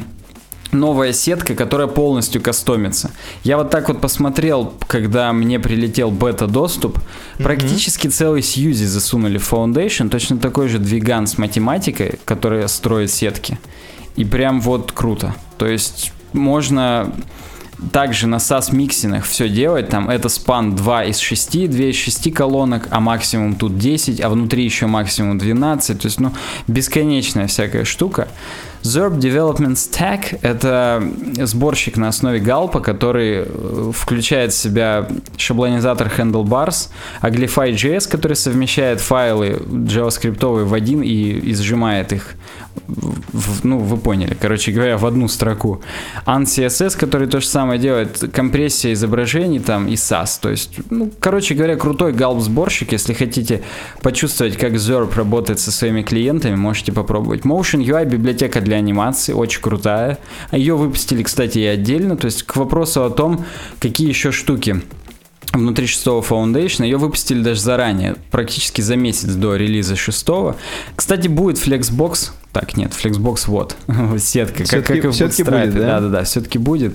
новая сетка, которая полностью кастомится. Я вот так вот посмотрел, когда мне прилетел бета-доступ, mm-hmm. практически целый сьюзи засунули в Foundation, точно такой же двиган с математикой, которая строит сетки. И прям вот круто. То есть можно... Также на сас-миксинах все делать, там это спан два из шести, два из шести колонок, а максимум тут десять, а внутри еще максимум двенадцать, то есть, ну, бесконечная всякая штука. Zurb Development Stack — это сборщик на основе галпа, который включает в себя шаблонизатор Handlebars, Aglify.js, который совмещает файлы джаваскриптовые в один и, и сжимает их. В, ну, вы поняли, короче говоря, в одну строку. AnCSS, который то же самое делает, компрессия изображений там и сас. То есть, ну, короче говоря, крутой галп-сборщик. Если хотите почувствовать, как Zurb работает со своими клиентами, можете попробовать. Motion ю ай — библиотека для анимации, очень крутая. Ее выпустили, кстати, и отдельно. То есть, к вопросу о том, какие еще штуки внутри шестого Foundation. Ее выпустили даже заранее, практически за месяц до релиза шестого. Кстати, будет Flexbox, Так, нет, Flexbox, вот, сетка, все-таки, как, как и в Bootstrap, да-да-да, все-таки будет.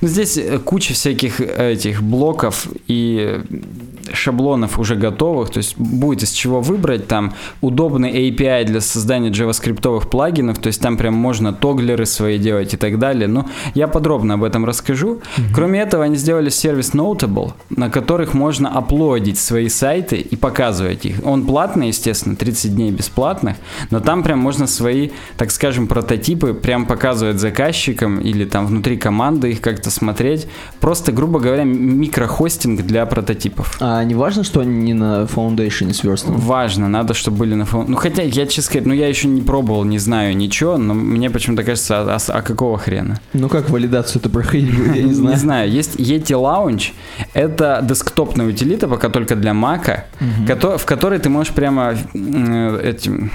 Но здесь куча всяких этих блоков и шаблонов уже готовых, то есть будет из чего выбрать, там удобный эй пи ай для создания джаваскриптовых плагинов, то есть там прям можно тоглеры свои делать и так далее, но я подробно об этом расскажу. Mm-hmm. Кроме этого, они сделали сервис Notable, на которых можно апплодить свои сайты и показывать их. Он платный, естественно, тридцать дней бесплатных, но там прям можно свои, так скажем, прототипы прям показывать заказчикам или там внутри команды их как-то смотреть. Просто, грубо говоря, микрохостинг для прототипов. А не важно, что они не на Foundation сверстаны? Важно, надо, чтобы были на Foundation. Ну, хотя, я честно сказать, ну, я еще не пробовал, не знаю ничего, но мне почему-то кажется, а, а, а какого хрена? Ну, как валидацию-то проходить, я не знаю. Не знаю, есть Yeti Lounge, это десктопная утилита, пока только для Mac, в которой ты можешь прямо этим...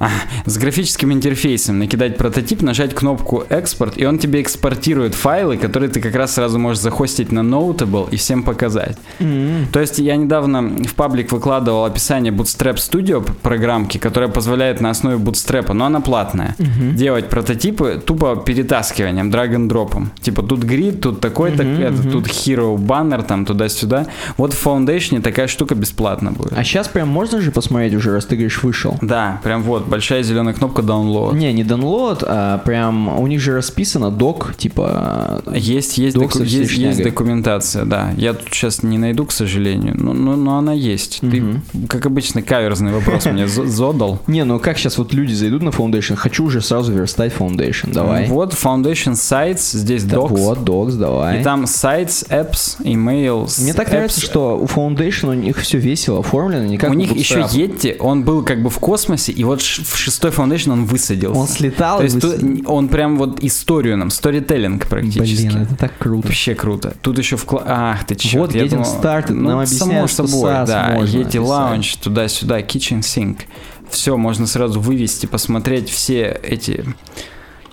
А, с графическим интерфейсом накидать прототип, нажать кнопку «Экспорт», и он тебе экспортирует файлы, которые ты как раз сразу можешь захостить на Notable и всем показать. Mm-hmm. То есть я недавно в паблик выкладывал описание Bootstrap Studio программки, которая позволяет на основе Bootstrap, но она платная, mm-hmm. делать прототипы тупо перетаскиванием, драг-н-дропом. Типа тут грид, тут такой-то, mm-hmm, это, mm-hmm. тут hero баннер, там туда-сюда. Вот в Foundation такая штука бесплатно будет. А сейчас прям можно же посмотреть уже, раз ты говоришь «вышел»? Да, прям вот. Большая зеленая кнопка download. Не, не download, а прям у них же расписано док, типа... Есть, есть, док, доку- есть, есть документация, да. Я тут сейчас не найду, к сожалению, но, но, но она есть. Ты, mm-hmm. как обычно, каверзный вопрос мне задал. Не, ну как сейчас вот люди зайдут на Foundation? Хочу уже сразу верстать Foundation, давай. Вот Foundation Sites, здесь Docs. Вот, Docs, давай. И там Sites, Apps, Email. Мне так нравится, что у Foundation у них все весело оформлено, не как у них еще Yeti, он был как бы в космосе, и вот в шестой Foundation он высадился. Он слетал. То есть высад... он прям вот историю нам, сторителлинг практически. Блин, это так круто. Вообще круто. Тут еще вклад... Ах ты черт. Вот Getting Started, ну, нам объясняют, что собой, да, Yeti Lounge, туда-сюда, Kitchen Sink. Все, можно сразу вывести, посмотреть все эти...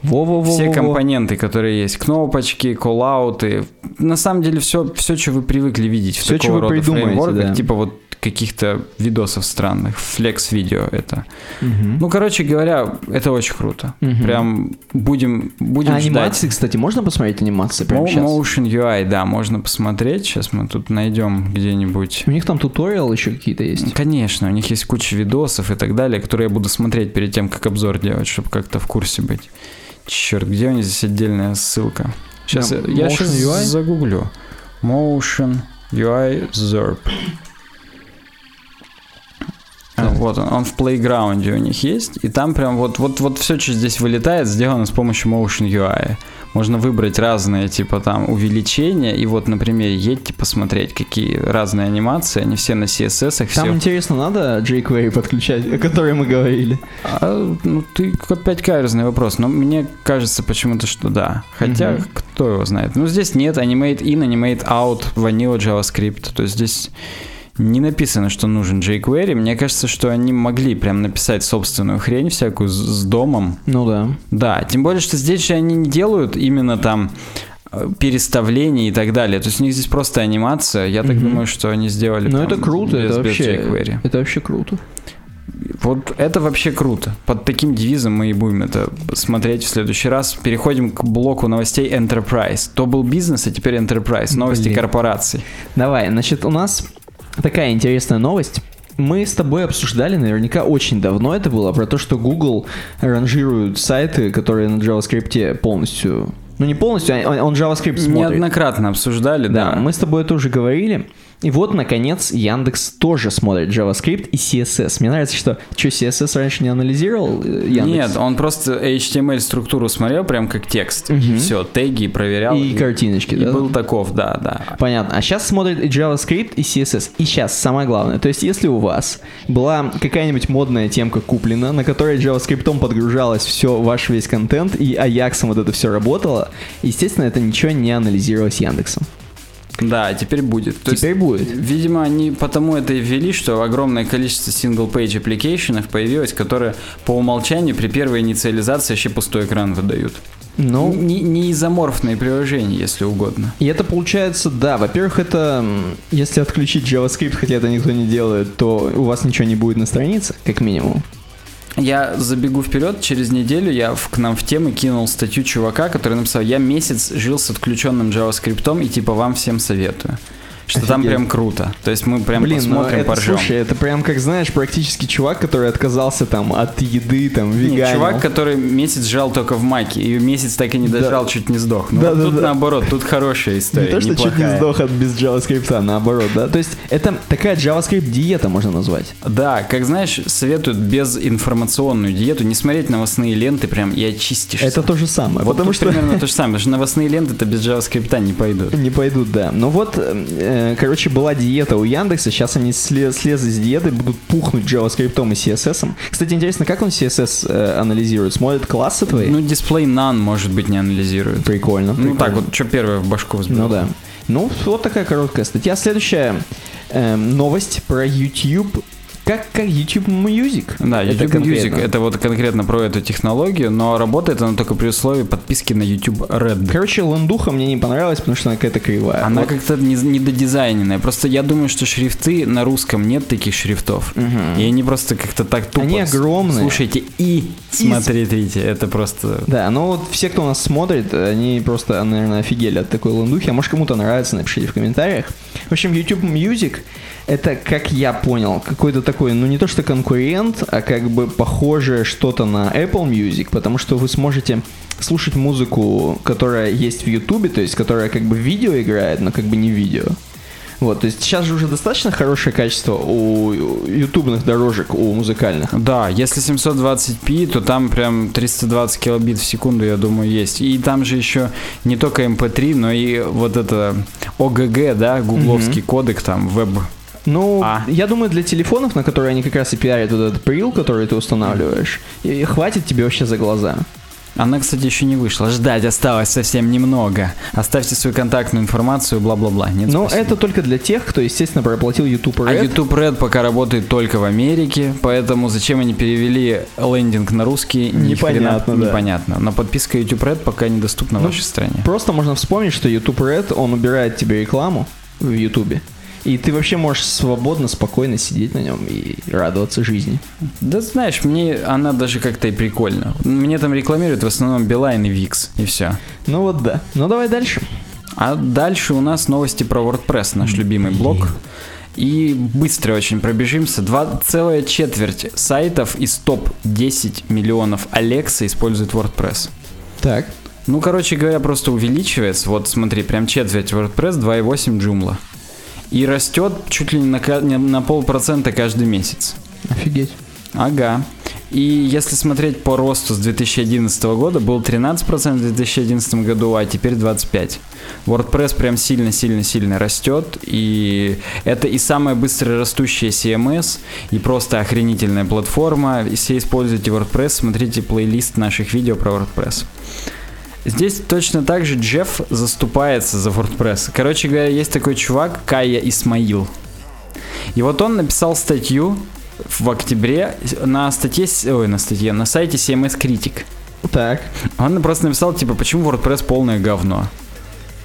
Во-во-во-во-во. Все компоненты, которые есть. Кнопочки, коллауты. На самом деле все, все, что вы привыкли видеть. Все, что вы придумаете, да. Типа вот каких-то видосов странных. Флекс-видео это. Угу. Ну, короче говоря, это очень круто. Угу. Прям будем, будем а ждать. Анимации, кстати, можно посмотреть анимации прямо сейчас? Motion ю ай, да, можно посмотреть. Сейчас мы тут найдем где-нибудь. У них там туториал еще какие-то есть? Конечно, у них есть куча видосов и так далее, которые я буду смотреть перед тем, как обзор делать, чтобы как-то в курсе быть. Черт, где у них здесь отдельная ссылка? Сейчас да, я, я сейчас ю ай? Загуглю. Motion ю ай Zerp. А, вот он, он в плейграунде у них есть, и там прям вот, вот, вот все, что здесь вылетает, сделано с помощью Motion ю ай. Можно выбрать разные, типа там, увеличения, и вот, например, едьте посмотреть, какие разные анимации, они все на си эс эс. Все... Там, интересно, надо jQuery подключать, о которой мы говорили? А, ну, ты опять каверзный вопрос, но мне кажется почему-то, что да. Хотя, mm-hmm. кто его знает. Ну, здесь нет Animate In, Animate Out, Vanilla JavaScript, то есть здесь... Не написано, что нужен jQuery. Мне кажется, что они могли прям написать собственную хрень всякую с, с домом. Ну да. Да, тем более, что здесь же они не делают именно там переставление и так далее. То есть у них здесь просто анимация. Я mm-hmm. так думаю, что они сделали... Ну это круто, без, это, без вообще, jQuery. Это вообще круто. Вот это вообще круто. Под таким девизом мы и будем это смотреть в следующий раз. Переходим к блоку новостей Enterprise. То был бизнес, а теперь Enterprise. Новости Блин. корпораций. Давай, значит, у нас... Такая интересная новость. Мы с тобой обсуждали, наверняка, очень давно это было, про то, что Google ранжирует сайты, которые на JavaScript полностью... Ну, не полностью, он JavaScript смотрит. Неоднократно обсуждали, да. Да, мы с тобой это уже говорили. И вот, наконец, Яндекс тоже смотрит JavaScript и си эс эс. Мне нравится, что... Что, си эс эс раньше не анализировал Яндекс? Нет, он просто эйч ти эм эль-структуру смотрел прям как текст. Угу. Все, теги проверял. И, и картиночки, и да? И был таков, да, да. Понятно. А сейчас смотрит и JavaScript, и си эс эс. И сейчас самое главное. То есть, если у вас была какая-нибудь модная темка куплена, на которой JavaScript-ом подгружалось все, ваш весь контент, и Аяксом вот это все работало, естественно, это ничего не анализировалось Яндексом. Да, теперь будет. То теперь есть, будет. Видимо, они потому это и ввели, что огромное количество single-page application'ов появилось, которые по умолчанию при первой инициализации вообще пустой экран выдают. Ну, не, не изоморфные приложения, если угодно. И это получается, да, во-первых, это если отключить JavaScript, хотя это никто не делает, то у вас ничего не будет на странице, как минимум. Я забегу вперед, через неделю я в, к нам в темы кинул статью чувака, который написал: я месяц жил с отключенным JavaScript и типа вам всем советую. Что офигеть. Там прям круто. То есть мы прям Блин, посмотрим, это, поржем. Слушай, это прям, как знаешь, практически чувак, который отказался там от еды, там, веганил. Нет, чувак, который месяц жал только в маке, и месяц так и не дожал, да. чуть не сдох. Ну, да, вот да, тут да. наоборот, тут хорошая история, не то, что неплохая. Чуть не сдох от без JavaScript, наоборот, да? То есть это такая JavaScript-диета, можно назвать. Да, как знаешь, советуют безинформационную диету, не смотреть новостные ленты, прям и очистишься. Это то же самое. Вот потому что примерно то же самое, потому что новостные ленты-то без JavaScript не пойдут. Не пойдут, да. Ну вот... Короче, была диета у Яндекса, сейчас они слезли с диеты, будут пухнуть JavaScript и си эс эс. Кстати, интересно, как он си эс эс э, анализирует? Смотрит классы твои? Ну, дисплей none, может быть, не анализирует. Прикольно. Ну, прикольно. Так вот, что первое в башку взбило. Ну, да. Ну, вот такая короткая статья. Следующая э, новость про YouTube. Как, как YouTube Music. Да, YouTube это Music, это вот конкретно про эту технологию, но работает она только при условии подписки на YouTube Red. Короче, ландуха мне не понравилась, потому что она какая-то кривая. Она вот. Как-то недодизайненная. Просто я думаю, что шрифты на русском, нет таких шрифтов. Угу. И они просто как-то так тупо. Они огромные. Слушайте и, и смотрите, это просто... Да, ну вот все, кто нас смотрит, они просто, наверное, офигели от такой ландухи. А может, кому-то нравится, напишите в комментариях. В общем, YouTube Music, это, как я понял, какой-то такой, ну не то что конкурент, а как бы похожее что-то на Apple Music, потому что вы сможете слушать музыку, которая есть в YouTube, то есть которая как бы видео играет, но как бы не видео. Вот, то есть сейчас же уже достаточно хорошее качество у ютубных дорожек, у музыкальных. Да, если семьсот двадцать пи, то там прям триста двадцать килобит в секунду, я думаю, есть. И там же еще не только эм пэ три, но и вот это о гэ гэ, да, гугловский mm-hmm. кодек, там, веб... Ну, а. я думаю, для телефонов, на которые они как раз и пиарят вот этот прил, который ты устанавливаешь, и хватит тебе вообще за глаза. Она, кстати, еще не вышла. Ждать осталось совсем немного. Оставьте свою контактную информацию, бла-бла-бла. Нет, но спасибо. Это только для тех, кто, естественно, проплатил YouTube Red. А YouTube Red пока работает только в Америке, поэтому зачем они перевели лендинг на русский, непонятно. Да. Непонятно. Но подписка YouTube Red пока недоступна ну, в вашей стране. Просто можно вспомнить, что YouTube Red, он убирает тебе рекламу в YouTube. И ты вообще можешь свободно, спокойно сидеть на нем и радоваться жизни. Да знаешь, мне она даже как-то и прикольна. Мне там рекламируют в основном Билайн и Викс, и все. Ну вот да. Ну давай дальше. А дальше у нас новости про WordPress, наш любимый блог. И быстро очень пробежимся. Два целая четверть сайтов из топ десяти миллионов Alexa использует WordPress. Так. Ну, короче говоря, просто увеличивается. Вот смотри, прям четверть WordPress, два целых восемь десятых Joomla. И растет чуть ли не на, на полпроцента каждый месяц. Офигеть. Ага. И если смотреть по росту с две тысячи одиннадцатого года, был тринадцать процентов в две тысячи одиннадцатом году, а теперь двадцать пять процентов. WordPress прям сильно-сильно-сильно растет. И это и самая быстро растущая си эм эс, и просто охренительная платформа. И все используйте WordPress, смотрите плейлист наших видео про WordPress. Здесь точно так же Джефф заступается за WordPress. Короче говоря, есть такой чувак, Кая Исмаил. И вот он написал статью в октябре на статье, ой, на статье, на сайте си эм эс Critic. Так. Он просто написал, типа, почему WordPress полное говно.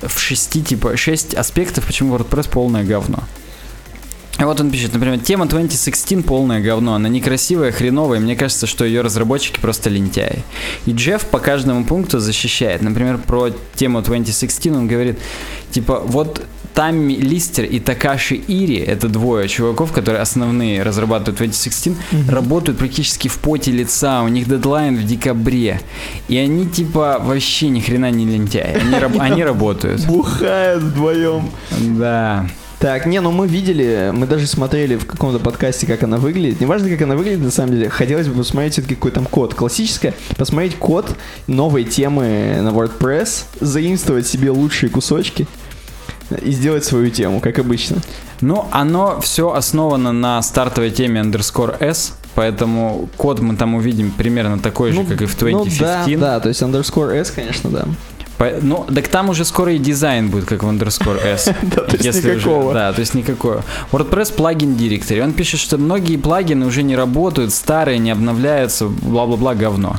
В шести, типа, шесть аспектов, почему WordPress полное говно. А вот он пишет, например, тема две тысячи шестнадцатого полное говно, она некрасивая, хреновая, и мне кажется, что ее разработчики просто лентяи. И Джефф по каждому пункту защищает. Например, про тему две тысячи шестнадцатого он говорит, типа, вот Тамми Листер и Такаши Ири, это двое чуваков, которые основные разрабатывают две тысячи шестнадцатый, mm-hmm. работают практически в поте лица, у них дедлайн в декабре. И они типа вообще ни хрена не лентяи, они работают. Бухают вдвоем. Да. Так, не, ну мы видели, мы даже смотрели в каком-то подкасте, как она выглядит. Неважно, как она выглядит, на самом деле, хотелось бы посмотреть все-таки какой там код. Классическое, посмотреть код новой темы на WordPress, заимствовать себе лучшие кусочки и сделать свою тему, как обычно. Ну, оно все основано на стартовой теме underscore s, поэтому код мы там увидим примерно такой ну, же, как и в две тысячи пятнадцатом. Ну да, да, то есть underscore s, конечно, да. По, ну, так там уже скоро и дизайн будет, как в underscore s. Да, то есть никакого. Да, то есть никакого. WordPress плагин директори. Он пишет, что многие плагины уже не работают, старые не обновляются, бла-бла-бла, говно.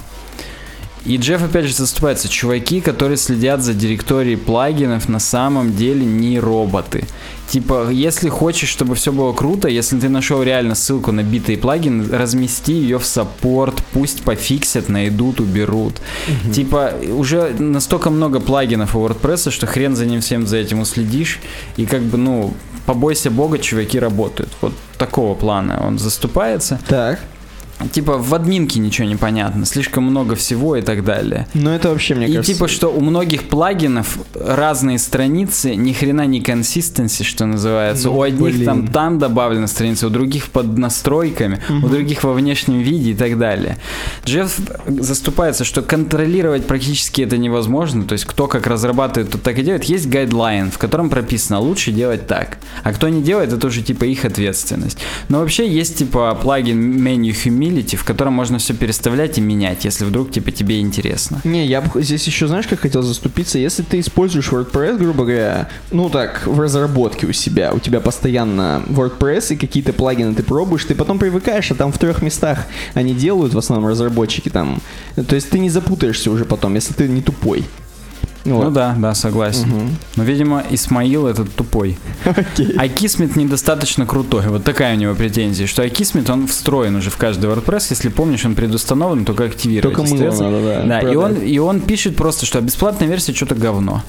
И Джефф опять же заступается. Чуваки, которые следят за директорией плагинов, на самом деле не роботы. Типа, если хочешь, чтобы все было круто, если ты нашел реально ссылку на битые плагины, размести ее в саппорт, пусть пофиксят, найдут, уберут. Mm-hmm. Типа, уже настолько много плагинов у WordPress, что хрен за ним всем за этим уследишь. И как бы, ну, побойся бога, чуваки работают. Вот такого плана он заступается. Так. Типа в админке ничего не понятно, слишком много всего и так далее. Ну это вообще мне и кажется. И типа что у многих плагинов разные страницы, ни хрена не консистенси, что называется. Ну, у одних блин. там там добавлена страница, у других под настройками, угу. у других во внешнем виде и так далее. Джефф заступается, что контролировать практически это невозможно, то есть кто как разрабатывает, тот так и делает. Есть гайдлайн, в котором прописано лучше делать так, а кто не делает, это уже типа их ответственность. Но вообще есть типа плагин Menu Humility, в котором можно все переставлять и менять, если вдруг типа тебе интересно. Не, я бы здесь еще, знаешь, как хотел заступиться. Если ты используешь WordPress, грубо говоря, ну так, в разработке у себя, у тебя постоянно WordPress и какие-то плагины ты пробуешь, ты потом привыкаешь, а там в трех местах они делают, в основном разработчики там. То есть ты не запутаешься уже потом, если ты не тупой. Вот. Ну да, да, согласен. Угу. Но, видимо, Исмаил этот тупой. Okay. Акисмит недостаточно крутой. Вот такая у него претензия, что Акисмит, он встроен уже в каждый WordPress. Если помнишь, он предустановлен, только активировать. Только мыло надо, да. Да, и он, и он пишет просто, что бесплатная версия что-то говно.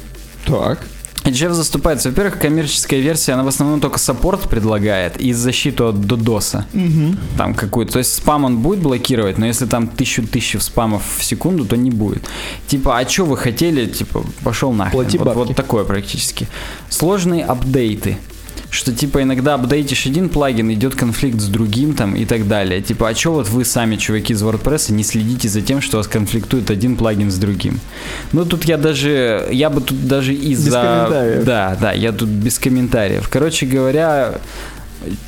Так. И Джефф заступается. Во-первых, коммерческая версия, она в основном только саппорт предлагает и защиту от додоса. Угу. Там какую-то. То есть спам он будет блокировать, но если там тысячу-тысячу спамов в секунду, то не будет. Типа, а что вы хотели? Типа, пошел нахрен. Вот, вот такое практически. Сложные апдейты. Что типа иногда апдейтишь один плагин, идет конфликт с другим там и так далее. Типа, а че вот вы сами, чуваки из WordPress, не следите за тем, что у вас конфликтует один плагин с другим? Ну тут я даже, я бы тут даже из-за... Без комментариев. Да, да, я тут без комментариев. Короче говоря...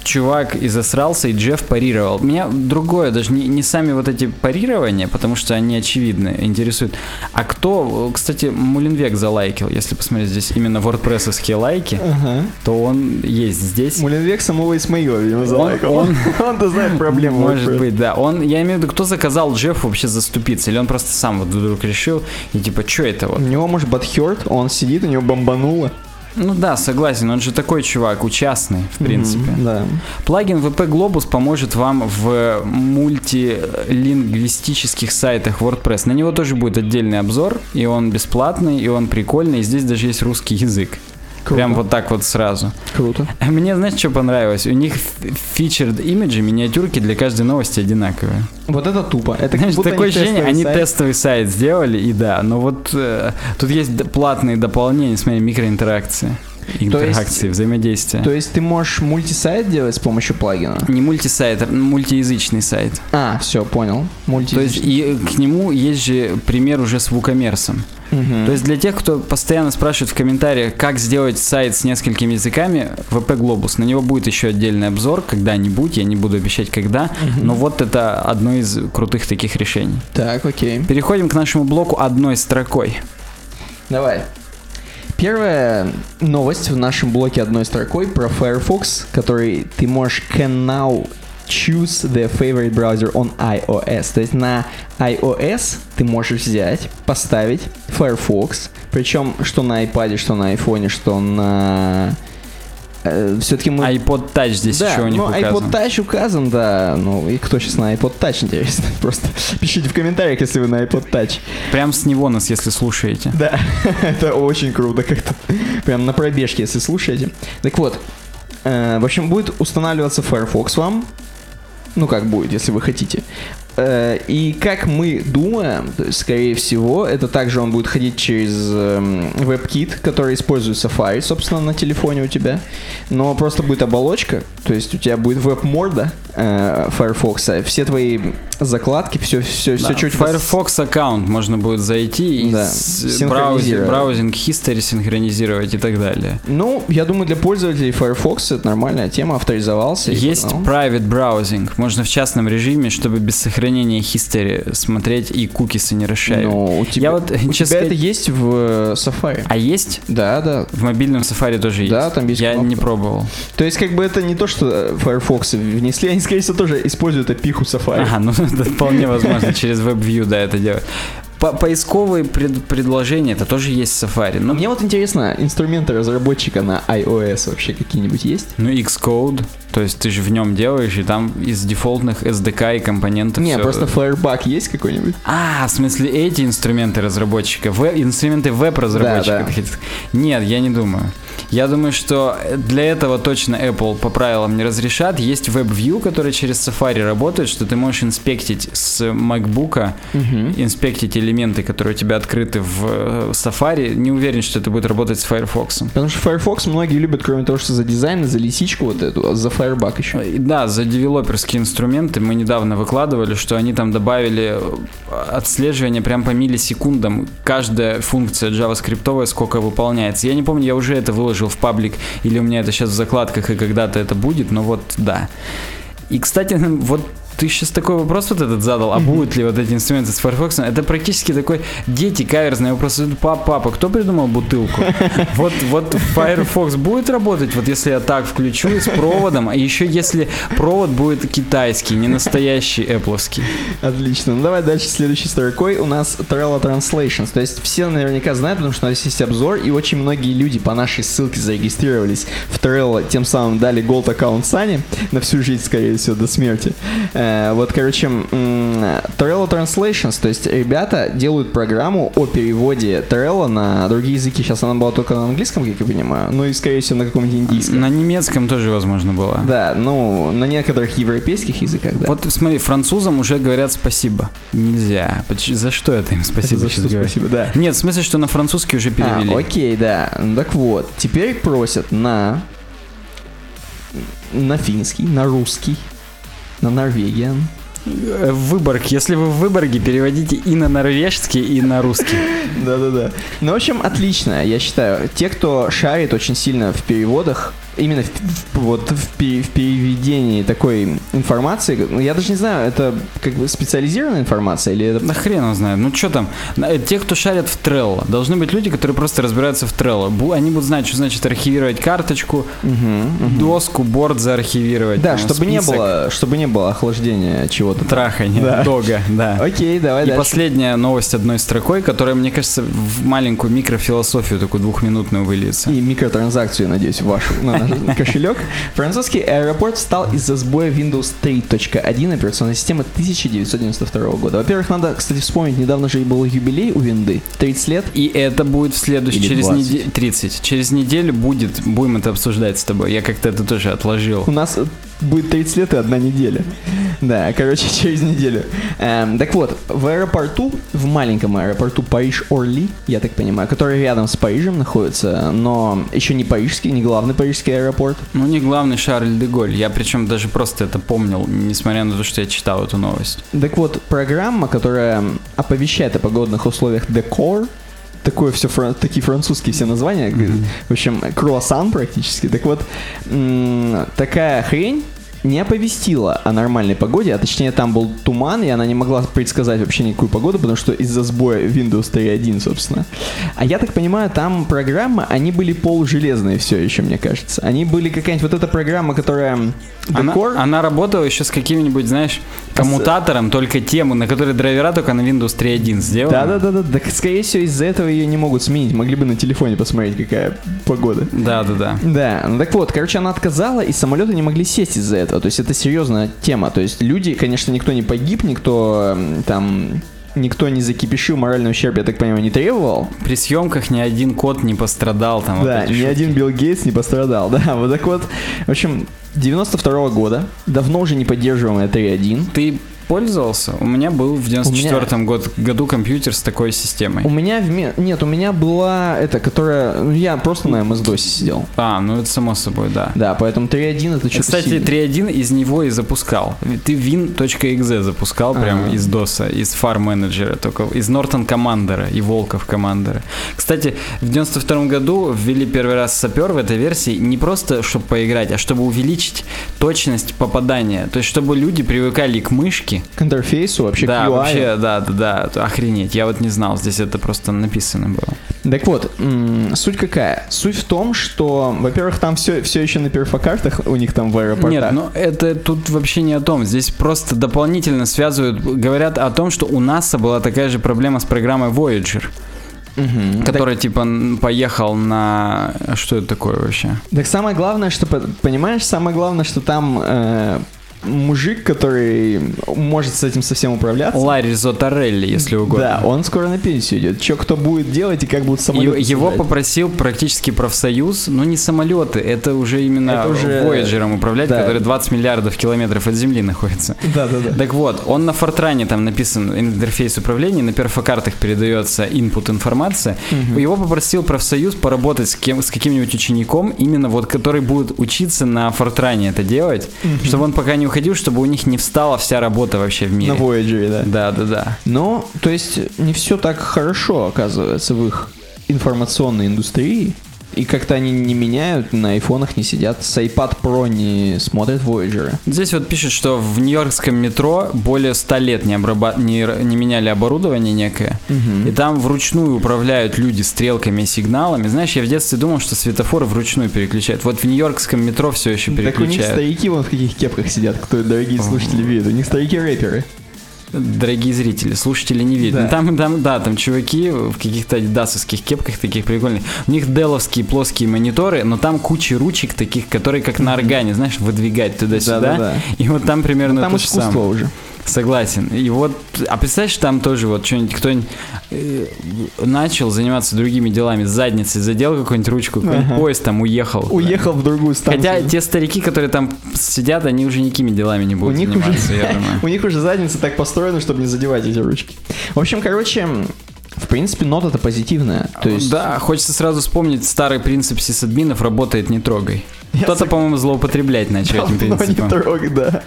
Чувак и засрался, и Джефф парировал. Меня другое, даже не, не сами вот эти парирования, потому что они очевидны, интересуют. А кто, кстати, Мулинвек залайкил, если посмотреть здесь именно WordPress-овские лайки, ага. то он есть здесь. Мулинвек самого Исмаила, видимо, залайкал. Он, он, он-то знает проблему. Может WordPress. Быть, да. Он, я имею в виду, кто заказал Джеффу вообще заступиться, или он просто сам вот вдруг решил, и типа, что это вот? У него, может, бадхёрт, он сидит, у него бомбануло. Ну да, согласен, он же такой чувак, участный, в принципе. Mm-hmm, да. Плагин ви пи Globus поможет вам в мультилингвистических сайтах WordPress. На него тоже будет отдельный обзор, и он бесплатный, и он прикольный, и здесь даже есть русский язык. Круто. Прям вот так вот сразу. Круто. Мне, знаешь, что понравилось? У них featured имиджи, миниатюрки для каждой новости одинаковые. Вот это тупо. Это знаешь, как будто такое ощущение, они сайт. тестовый сайт сделали, и да. Но вот э, тут есть платные дополнения, смотри, микроинтеракции. Интеракции, взаимодействия. То есть ты можешь мультисайт делать с помощью плагина? Не мультисайт, а мультиязычный сайт. А, все, понял. То есть и к нему есть же пример уже с WooCommerce. Угу. То есть для тех, кто постоянно спрашивает в комментариях, как сделать сайт с несколькими языками, ви пи Globus. На него будет еще отдельный обзор когда-нибудь, я не буду обещать когда, угу. но вот это одно из крутых таких решений. Так, окей. Переходим к нашему блоку одной строкой. Давай. Первая новость в нашем блоке одной строкой про Firefox, который ты можешь can now choose the favorite browser on iOS. То есть на iOS ты можешь взять, поставить Firefox, причем что на iPad, что на iPhone, что на... Э, все-таки мы... iPod Touch здесь да, еще у них указан. Да, iPod Touch указан, да. Ну и кто сейчас на iPod Touch, интересно? Просто пишите в комментариях, если вы на iPod Touch. Прям с него нас, если слушаете. Да, это очень круто как-то. Прям на пробежке, если слушаете. Так вот, э, в общем, будет устанавливаться Firefox вам. Ну как будет, если вы хотите. Э, и как мы думаем, то есть, скорее всего, это также он будет ходить через э, WebKit, который использует Safari, собственно, на телефоне у тебя. Но просто будет оболочка, то есть у тебя будет веб-морда э, Firefox, все твои закладки, все, все, да, все чуть... Firefox аккаунт можно будет зайти и да, с... браузер, браузинг, history синхронизировать и так далее. Ну, я думаю, для пользователей Firefox это нормальная тема, авторизовался. Есть и, ну... private browsing, можно в частном режиме, чтобы без сохранения history смотреть и кукисы не расширять. Но у тебя, я вот, у честно тебя сказать... это есть в Safari. А есть? Да, да. В мобильном Safari тоже есть. Да, там есть Я кнопка. не пробовал. То есть как бы это не то, что Firefox внесли, они, скорее всего, тоже используют опиху Safari. Ага, ну это вполне возможно, через WebView, да, это делать. поисковые пред- предложения, это тоже есть в Safari. Но... Мне вот интересно, инструменты разработчика на iOS вообще какие-нибудь есть? Ну, Xcode, то есть ты же в нем делаешь, и там из дефолтных эс ди кей и компонентов... Не, все... просто Firebug есть какой-нибудь? А, в смысле эти инструменты разработчика, веб... инструменты веб-разработчика? Да, да. Нет, я не думаю. Я думаю, что для этого точно Apple по правилам не разрешат. Есть WebView, который через Safari работает, что ты можешь инспектить с MacBook'а, угу. инспектить элементы, которые у тебя открыты в Safari. Не уверен, что это будет работать с Firefox. Потому что Firefox многие любят, кроме того, что за дизайн, за лисичку вот эту, за Firebug еще. Да, за девелоперские инструменты. Мы недавно выкладывали, что они там добавили отслеживание прям по миллисекундам. Каждая функция JavaScript'овая сколько выполняется. Я не помню, я уже это выложил в паблик, или у меня это сейчас в закладках, и когда-то это будет, но вот да. И, кстати, вот ты сейчас такой вопрос вот этот задал, а mm-hmm. будут ли вот эти инструменты с Firefox? Это практически такой дети каверзный вопрос. Папа, папа, кто придумал бутылку? Вот, вот Firefox будет работать, вот если я так включу с проводом, а еще если провод будет китайский, не настоящий эпловский. Отлично. Ну давай дальше следующей строкой у нас Trello Translations. То есть все наверняка знают, потому что у нас есть обзор, и очень многие люди по нашей ссылке зарегистрировались в Trello, тем самым дали gold аккаунт Сане на всю жизнь, скорее всего, до смерти. Вот, короче, Trello Translations, то есть ребята делают программу о переводе Trello на другие языки. Сейчас она была только на английском, как я понимаю, ну и, скорее всего, на каком-нибудь индийском. На немецком тоже, возможно, была. Да, ну, на некоторых европейских языках, да. Вот, смотри, французам уже говорят спасибо. Нельзя. За что это им спасибо? Это за что спасибо, да. Нет, в смысле, что на французский уже перевели. А, окей, да. Ну, так вот, теперь просят на... на финский, на русский. На Норвегиан. Выборг. Если вы в Выборге, переводите и на норвежский, и на русский. Да-да-да. Ну, в общем, отлично, я считаю. Те, кто шарит очень сильно в переводах, именно в, вот, в, в переведении такой информации, я даже не знаю, это как бы специализированная информация или это... Да хрен он знает, ну что там, те, кто шарят в Trello, должны быть люди, которые просто разбираются в Trello, они будут знать, что значит архивировать карточку, угу, угу. доску, борт заархивировать. Да, там, чтобы, не было, чтобы не было охлаждения чего-то. Трахания, да. дога, да. Окей, давай И дальше. Последняя новость одной строкой, которая, мне кажется, в маленькую микрофилософию такую двухминутную выльется. И микротранзакцию, надеюсь, вашу, кошелек. Французский аэропорт встал из-за сбоя Windows три точка один операционной системы тысяча девятьсот девяносто второго года. Во-первых, надо, кстати, вспомнить, недавно же и был юбилей у Винды, тридцать лет. И это будет в следующем... Через неделю... тридцать. Через неделю будет... Будем это обсуждать с тобой. Я как-то это тоже отложил. У нас... Будет тридцать лет и одна неделя. Да, короче, через неделю. Эм, так вот, в аэропорту, в маленьком аэропорту Париж-Орли, я так понимаю, который рядом с Парижем находится, но еще не парижский, не главный парижский аэропорт. Ну, не главный Шарль-де-Голь. Я причем даже просто это помнил, несмотря на то, что я читал эту новость. Так вот, программа, которая оповещает о погодных условиях Декор, Такое все, такие французские все названия. Mm-hmm. В общем, круассан практически. Так вот, м- такая хрень не оповестила о нормальной погоде, а точнее там был туман, и она не могла предсказать вообще никакую погоду, потому что из-за сбоя Windows три точка один, собственно. А я так понимаю, там программы, они были полужелезные все еще, мне кажется. Они были какая-нибудь вот эта программа, которая... Она, она работала еще с каким-нибудь, знаешь, коммутатором, только тему, на которой драйвера только на Windows три точка один сделаны. Да-да-да, так скорее всего из-за этого ее не могут сменить, могли бы на телефоне посмотреть, какая погода. Да-да-да. Да, ну так вот, короче, она отказала, и самолеты не могли сесть из-за этого, то есть это серьезная тема, то есть люди, конечно, никто не погиб, никто там... Никто не закипишил, моральный ущерб, я так понимаю, не требовал. При съемках ни один кот не пострадал там. Да, ни один Билл Гейтс не пострадал, да. Вот так вот, в общем, девяносто второго года, давно уже не поддерживаемая три точка один. Ты пользовался? У меня был в девяносто четвёртом меня... году компьютер с такой системой. У меня... Вме... Нет, у меня была эта, которая... Ну, я просто на эм эс дос сидел. А, ну это само собой, да. Да, поэтому три точка один это что-то... Кстати, три точка один из него и запускал. Ты win.exe запускал прям А-а-а. из доса, из фар-менеджера, только из Norton Commander и Волков Commander. Кстати, в девяносто втором году ввели первый раз сапер в этой версии не просто, чтобы поиграть, а чтобы увеличить точность попадания. То есть, чтобы люди привыкали к мышке, к интерфейсу, вообще да, к ю ай. Вообще, да, да, да, охренеть. Я вот не знал, здесь это просто написано было. Так вот, м- суть какая? Суть в том, что, во-первых, там все, все еще на перфокартах у них там в аэропортах. Нет, ну это тут вообще не о том. Здесь просто дополнительно связывают, говорят о том, что у НАСА была такая же проблема с программой Voyager. Угу. Который, так, типа, поехал на... Что это такое вообще? Так самое главное, что... Понимаешь, самое главное, что там э, мужик, который может с этим совсем управляться. Ларри Зотарелли, если угодно. Да, он скоро на пенсию идет. Че, кто будет делать и как будут самолеты... Его собирать? Попросил практически профсоюз, но не самолеты, это уже именно Voyager'ом уже... управлять, да. Который двадцать миллиардов километров от Земли находится. Да-да-да. Так вот, он на Фортране, там написан интерфейс управления, на перфокартах передается input информация. Угу. Его попросил профсоюз поработать с, кем, с каким-нибудь учеником, именно вот, который будет учиться на Фортране это делать, угу. чтобы он пока не уходил, чтобы у них не встала вся работа вообще в мире. На Voyager, да? Да, да, да. Но, то есть, не все так хорошо, оказывается, в их информационной индустрии. И как-то они не меняют, на айфонах не сидят, с iPad Pro не смотрят Voyager. Здесь вот пишут, что в нью-йоркском метро более ста лет не, обраба... не... не меняли оборудование некое, угу. и там вручную управляют люди стрелками и сигналами. Знаешь, я в детстве думал, что светофоры вручную переключают. Вот в нью-йоркском метро все еще переключают. Так у них старики вон в каких кепках сидят, кто, дорогие слушатели, видят. У них старики-рэперы. Дорогие зрители, слушатели не видят. Да. Там, там, да, там чуваки в каких-то адидасовских кепках таких прикольных. У них деловские плоские мониторы, но там куча ручек таких, которые как на органе, знаешь, выдвигать туда-сюда. Да, да, да. И вот там примерно там то же самое. Там искусство уже. Согласен. И вот, а представляешь, там тоже вот что-нибудь, кто-нибудь э, начал заниматься другими делами, задницей задел какую-нибудь ручку, какой-нибудь ага. поезд там уехал. Уехал да. в другую станцию. Хотя те старики, которые там сидят, они уже никакими делами не будут у них заниматься, уже, я думаю. У них уже задница так построена, чтобы не задевать эти ручки. В общем, короче... В принципе, нота-то позитивная. То есть... Да, хочется сразу вспомнить старый принцип сисадминов «работает, не трогай». Я Кто-то, сог... по-моему, злоупотреблять начал этим принципом. Не трогай, да.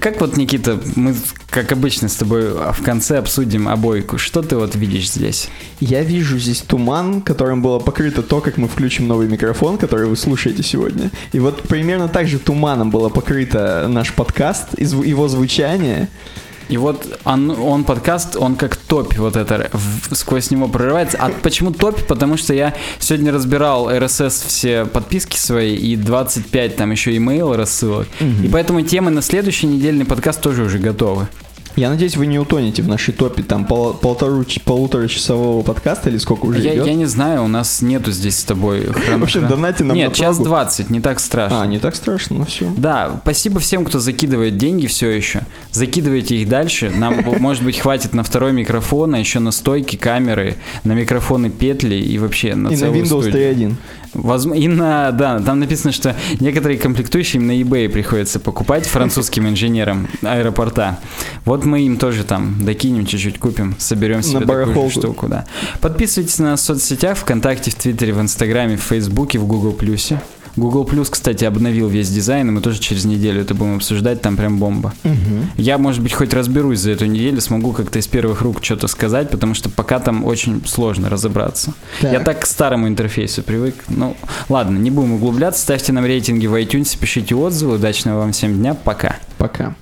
Как вот, Никита, мы, как обычно, с тобой в конце обсудим обойку. Что ты вот видишь здесь? Я вижу здесь туман, которым было покрыто то, как мы включим новый микрофон, который вы слушаете сегодня. И вот примерно так же туманом было покрыто наш подкаст, его звучание... И вот он, он подкаст, он как топь вот это, в, сквозь него прорывается. А почему топь? Потому что я сегодня разбирал эр эс эс все подписки свои и двадцать пять там еще имейл рассылок. Угу. И поэтому темы на следующий недельный подкаст тоже уже готовы. Я надеюсь, вы не утонете в нашей топе там пол, полтору, полуторачасового подкаста или сколько уже я, идет? Я не знаю, у нас нету здесь с тобой хронометра. В общем, донати нам Нет, на час двадцать, не так страшно. А, не так страшно, ну все. Да, спасибо всем, кто закидывает деньги все еще. Закидывайте их дальше. Нам, может быть, хватит на второй микрофон, а еще на стойки, камеры, на микрофоны петли и вообще на целую студию. И на Windows три точка один. Возможно, и на, да, там написано, что некоторые комплектующие на eBay приходится покупать французским инженерам аэропорта. Вот мы им тоже там докинем чуть-чуть, купим, соберем себе на такую барахолку. Штуку. Да. Подписывайтесь на нас в соцсетях, ВКонтакте, в Твиттере, в Инстаграме, в Фейсбуке, в Google Плюсе. Google Plus, кстати, обновил весь дизайн, и мы тоже через неделю это будем обсуждать, там прям бомба. Угу. Я, может быть, хоть разберусь за эту неделю, смогу как-то из первых рук что-то сказать, потому что пока там очень сложно разобраться. Так. Я так к старому интерфейсу привык. Ну, ладно, не будем углубляться. Ставьте нам рейтинги в iTunes, пишите отзывы. Удачного вам всем дня. Пока. Пока.